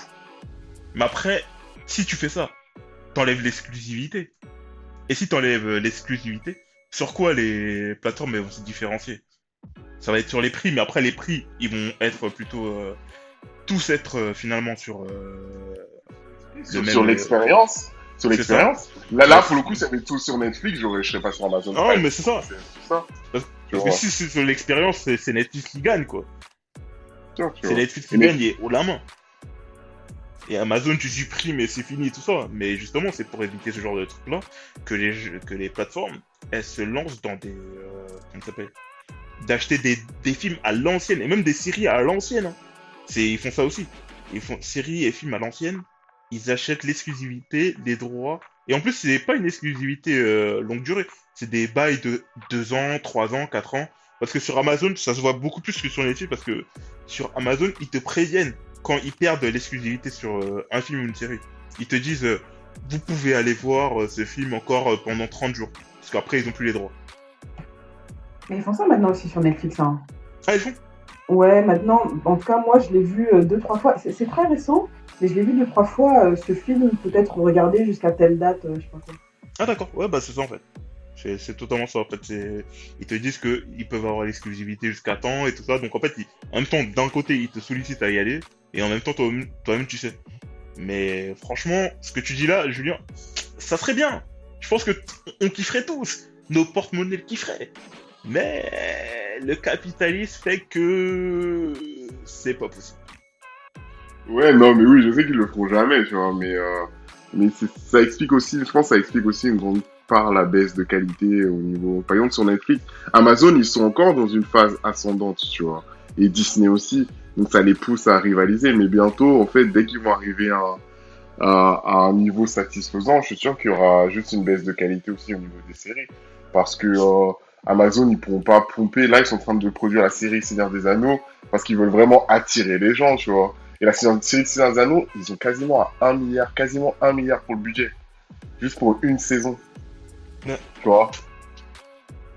Mais après, si tu fais ça, t'enlèves l'exclusivité. Et si t'enlèves l'exclusivité, sur quoi les plateformes vont se différencier ? Ça va être sur les prix, mais après les prix, ils vont être plutôt... tous être finalement sur l'expérience. Sur l'expérience. Là, pour le coup, ça met tout sur Netflix, je serais pas sur Amazon. Non, mais c'est ça. Parce que si c'est sur l'expérience, c'est Netflix qui gagne, quoi. C'est Netflix qui gagne, il est haut la main. Et Amazon, tu supprimes et c'est fini, tout ça. Mais justement, c'est pour éviter ce genre de truc-là que les plateformes, elles se lancent dans des... comment ça s'appelle ? D'acheter des films à l'ancienne, et même des séries à l'ancienne, hein. Ils font ça aussi. Ils font séries et films à l'ancienne. Ils achètent l'exclusivité, les droits. Et en plus, c'est pas une exclusivité longue durée. C'est des bails de 2 ans, 3 ans, 4 ans. Parce que sur Amazon, ça se voit beaucoup plus que sur Netflix. Parce que sur Amazon, ils te préviennent quand ils perdent l'exclusivité sur un film ou une série. Ils te disent, vous pouvez aller voir ce film encore pendant 30 jours. Parce qu'après, ils ont plus les droits. Mais ils font ça maintenant aussi sur Netflix, hein. Ah, ils font ? Ouais, maintenant, en tout cas, moi, je l'ai vu 2-3 fois. C'est très récent, mais je l'ai vu 2-3 fois, ce film, peut-être regarder jusqu'à telle date, je sais pas quoi. Ah d'accord, ouais, bah c'est ça, en fait. C'est totalement ça, en fait. Ils te disent qu'ils peuvent avoir l'exclusivité jusqu'à temps et tout ça. Donc, en fait, en même temps, d'un côté, ils te sollicitent à y aller, et en même temps, toi-même, tu sais. Mais franchement, ce que tu dis là, Julien, ça serait bien. Je pense qu'on kifferait tous. Nos porte-monnaies le kifferaient. Mais le capitalisme fait que c'est pas possible. Ouais, non, mais oui, je sais qu'ils le feront jamais, tu vois, mais ça explique aussi, je pense, une grande part la baisse de qualité au niveau, par exemple, sur Netflix. Amazon, ils sont encore dans une phase ascendante, tu vois, et Disney aussi, donc ça les pousse à rivaliser, mais bientôt, en fait, dès qu'ils vont arriver à un niveau satisfaisant, je suis sûr qu'il y aura juste une baisse de qualité aussi au niveau des séries, parce que... Amazon, ils pourront pas pomper. Là, ils sont en train de produire la série Seigneur des Anneaux parce qu'ils veulent vraiment attirer les gens, tu vois. Et la série Seigneur des Anneaux, ils ont quasiment à 1 milliard, quasiment 1 milliard pour le budget. Juste pour une saison. Ouais. Tu vois.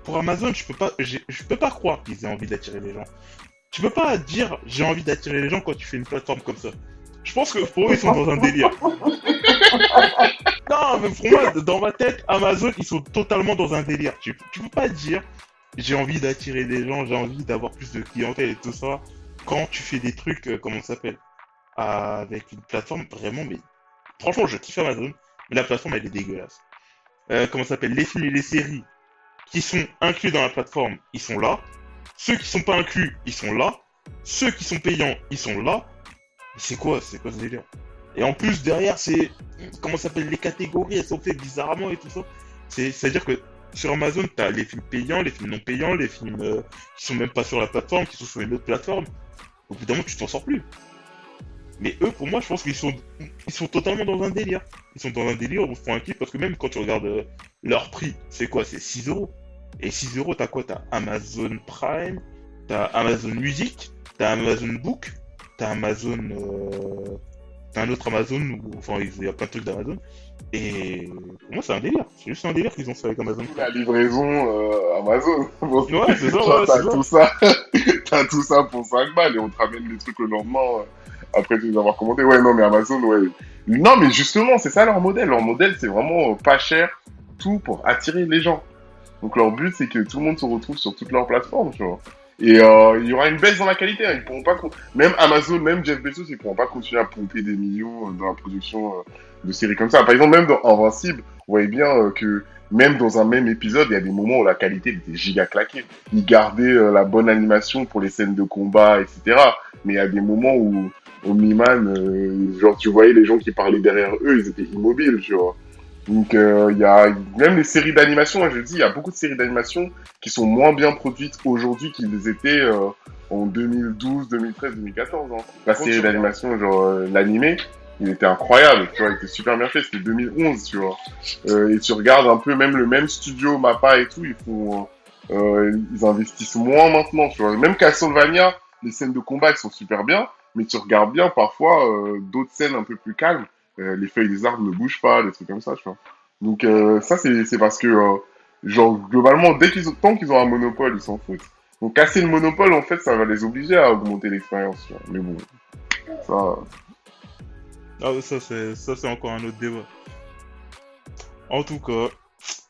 pour Amazon, je peux pas croire qu'ils aient envie d'attirer les gens. Tu peux pas dire j'ai envie d'attirer les gens quand tu fais une plateforme comme ça. Je pense que pour eux, ils sont dans un délire. Non, mais pour moi, dans ma tête, Amazon, ils sont totalement dans un délire. Tu peux pas dire j'ai envie d'attirer des gens, j'ai envie d'avoir plus de clientèle et tout ça quand tu fais des trucs, comment ça s'appelle, avec une plateforme vraiment, mais franchement, je kiffe Amazon, mais la plateforme, elle est dégueulasse. Comment ça s'appelle, les films et les séries qui sont inclus dans la plateforme, ils sont là. Ceux qui sont pas inclus, ils sont là. Ceux qui sont payants, ils sont là. C'est quoi ce délire? Et en plus, derrière, c'est... Comment ça s'appelle? Les catégories, elles sont faites bizarrement et tout ça. C'est-à-dire que sur Amazon, t'as les films payants, les films non payants, les films qui sont même pas sur la plateforme, qui sont sur une autre plateforme. Au bout d'un moment, tu t'en sors plus. Mais eux, pour moi, je pense qu'ils sont... Ils sont totalement dans un délire. Ils sont dans un délire où ils font un clip, parce que même quand tu regardes leur prix, c'est quoi? C'est 6 €. Et 6 €, t'as quoi? T'as Amazon Prime, t'as Amazon Music, t'as Amazon Book, t'as Amazon... T'as un autre Amazon, enfin il y a plein de trucs d'Amazon, et pour moi c'est un délire, c'est juste un délire qu'ils ont fait avec Amazon. La livraison Amazon, bon, ouais, c'est ça, ouais, t'as, c'est tout ça. T'as tout ça pour 5 balles et on te ramène les trucs le lendemain après les avoir commandés. Ouais, non mais Amazon, ouais. Non mais justement, c'est ça leur modèle c'est vraiment pas cher, tout pour attirer les gens. Donc leur but c'est que tout le monde se retrouve sur toutes leurs plateformes, tu vois. Et il y aura une baisse dans la qualité, hein. Ils pourront pas... Même Amazon, même Jeff Bezos, ils pourront pas continuer à pomper des millions dans la production de séries comme ça. Par exemple, même dans Invincible, vous voyez bien que même dans un même épisode, il y a des moments où la qualité était giga claquée. Ils gardaient la bonne animation pour les scènes de combat, etc. Mais il y a des moments où, au Miman, genre tu voyais les gens qui parlaient derrière eux, ils étaient immobiles, tu vois. Donc, il y a même les séries d'animation, hein, je dis, il y a beaucoup de séries d'animation qui sont moins bien produites aujourd'hui qu'ils étaient en 2012, 2013, 2014. Hein. La série d'animation, genre l'animé, il était incroyable, tu vois, il était super bien fait, c'était 2011, tu vois. Et tu regardes un peu, même le même studio, MAPPA et tout, ils font, ils investissent moins maintenant, tu vois. Même Castlevania, les scènes de combat, elles sont super bien, mais tu regardes bien parfois d'autres scènes un peu plus calmes. Les feuilles des arbres ne bougent pas, des trucs comme ça, tu vois. Donc ça, c'est parce que, genre, globalement, tant qu'ils ont un monopole, ils s'en foutent. Donc casser le monopole, en fait, ça va les obliger à augmenter l'expérience, tu vois. Mais bon, ça... Ah, ça, c'est encore un autre débat. En tout cas,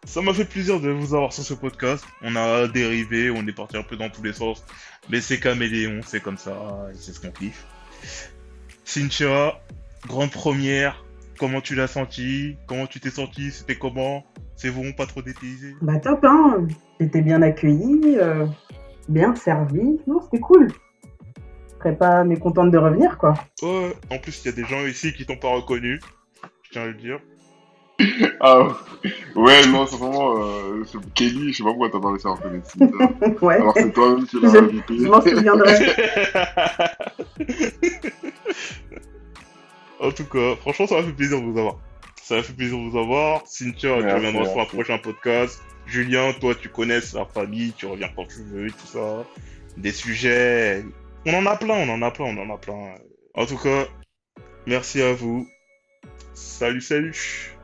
ça m'a fait plaisir de vous avoir sur ce podcast. On a dérivé, on est parti un peu dans tous les sens. Mais c'est Caméléon, c'est comme ça, c'est ce qu'on kiffe. Cynthia... Grande première, comment tu l'as senti? Comment tu t'es senti? C'était comment? C'est bon, pas trop dépaysé? Bah top, hein. J'étais bien accueillie, bien servie. Non, c'était cool. Je serais pas mécontente de revenir, quoi. Ouais, en plus, il y a des gens ici qui t'ont pas reconnu. Je tiens à le dire. Ah ouais, non, c'est vraiment Kelly, je sais pas pourquoi t'as parlé ça en connaissance. Ouais. Alors c'est toi-même qui l'as invité. Je m'en souviendrai. En tout cas, franchement, ça m'a fait plaisir de vous avoir. Cynthia, tu reviendras sur un prochain podcast. Julien, toi, tu connais la famille, tu reviens quand tu veux, tout ça. Des sujets... On en a plein. En tout cas, merci à vous. Salut.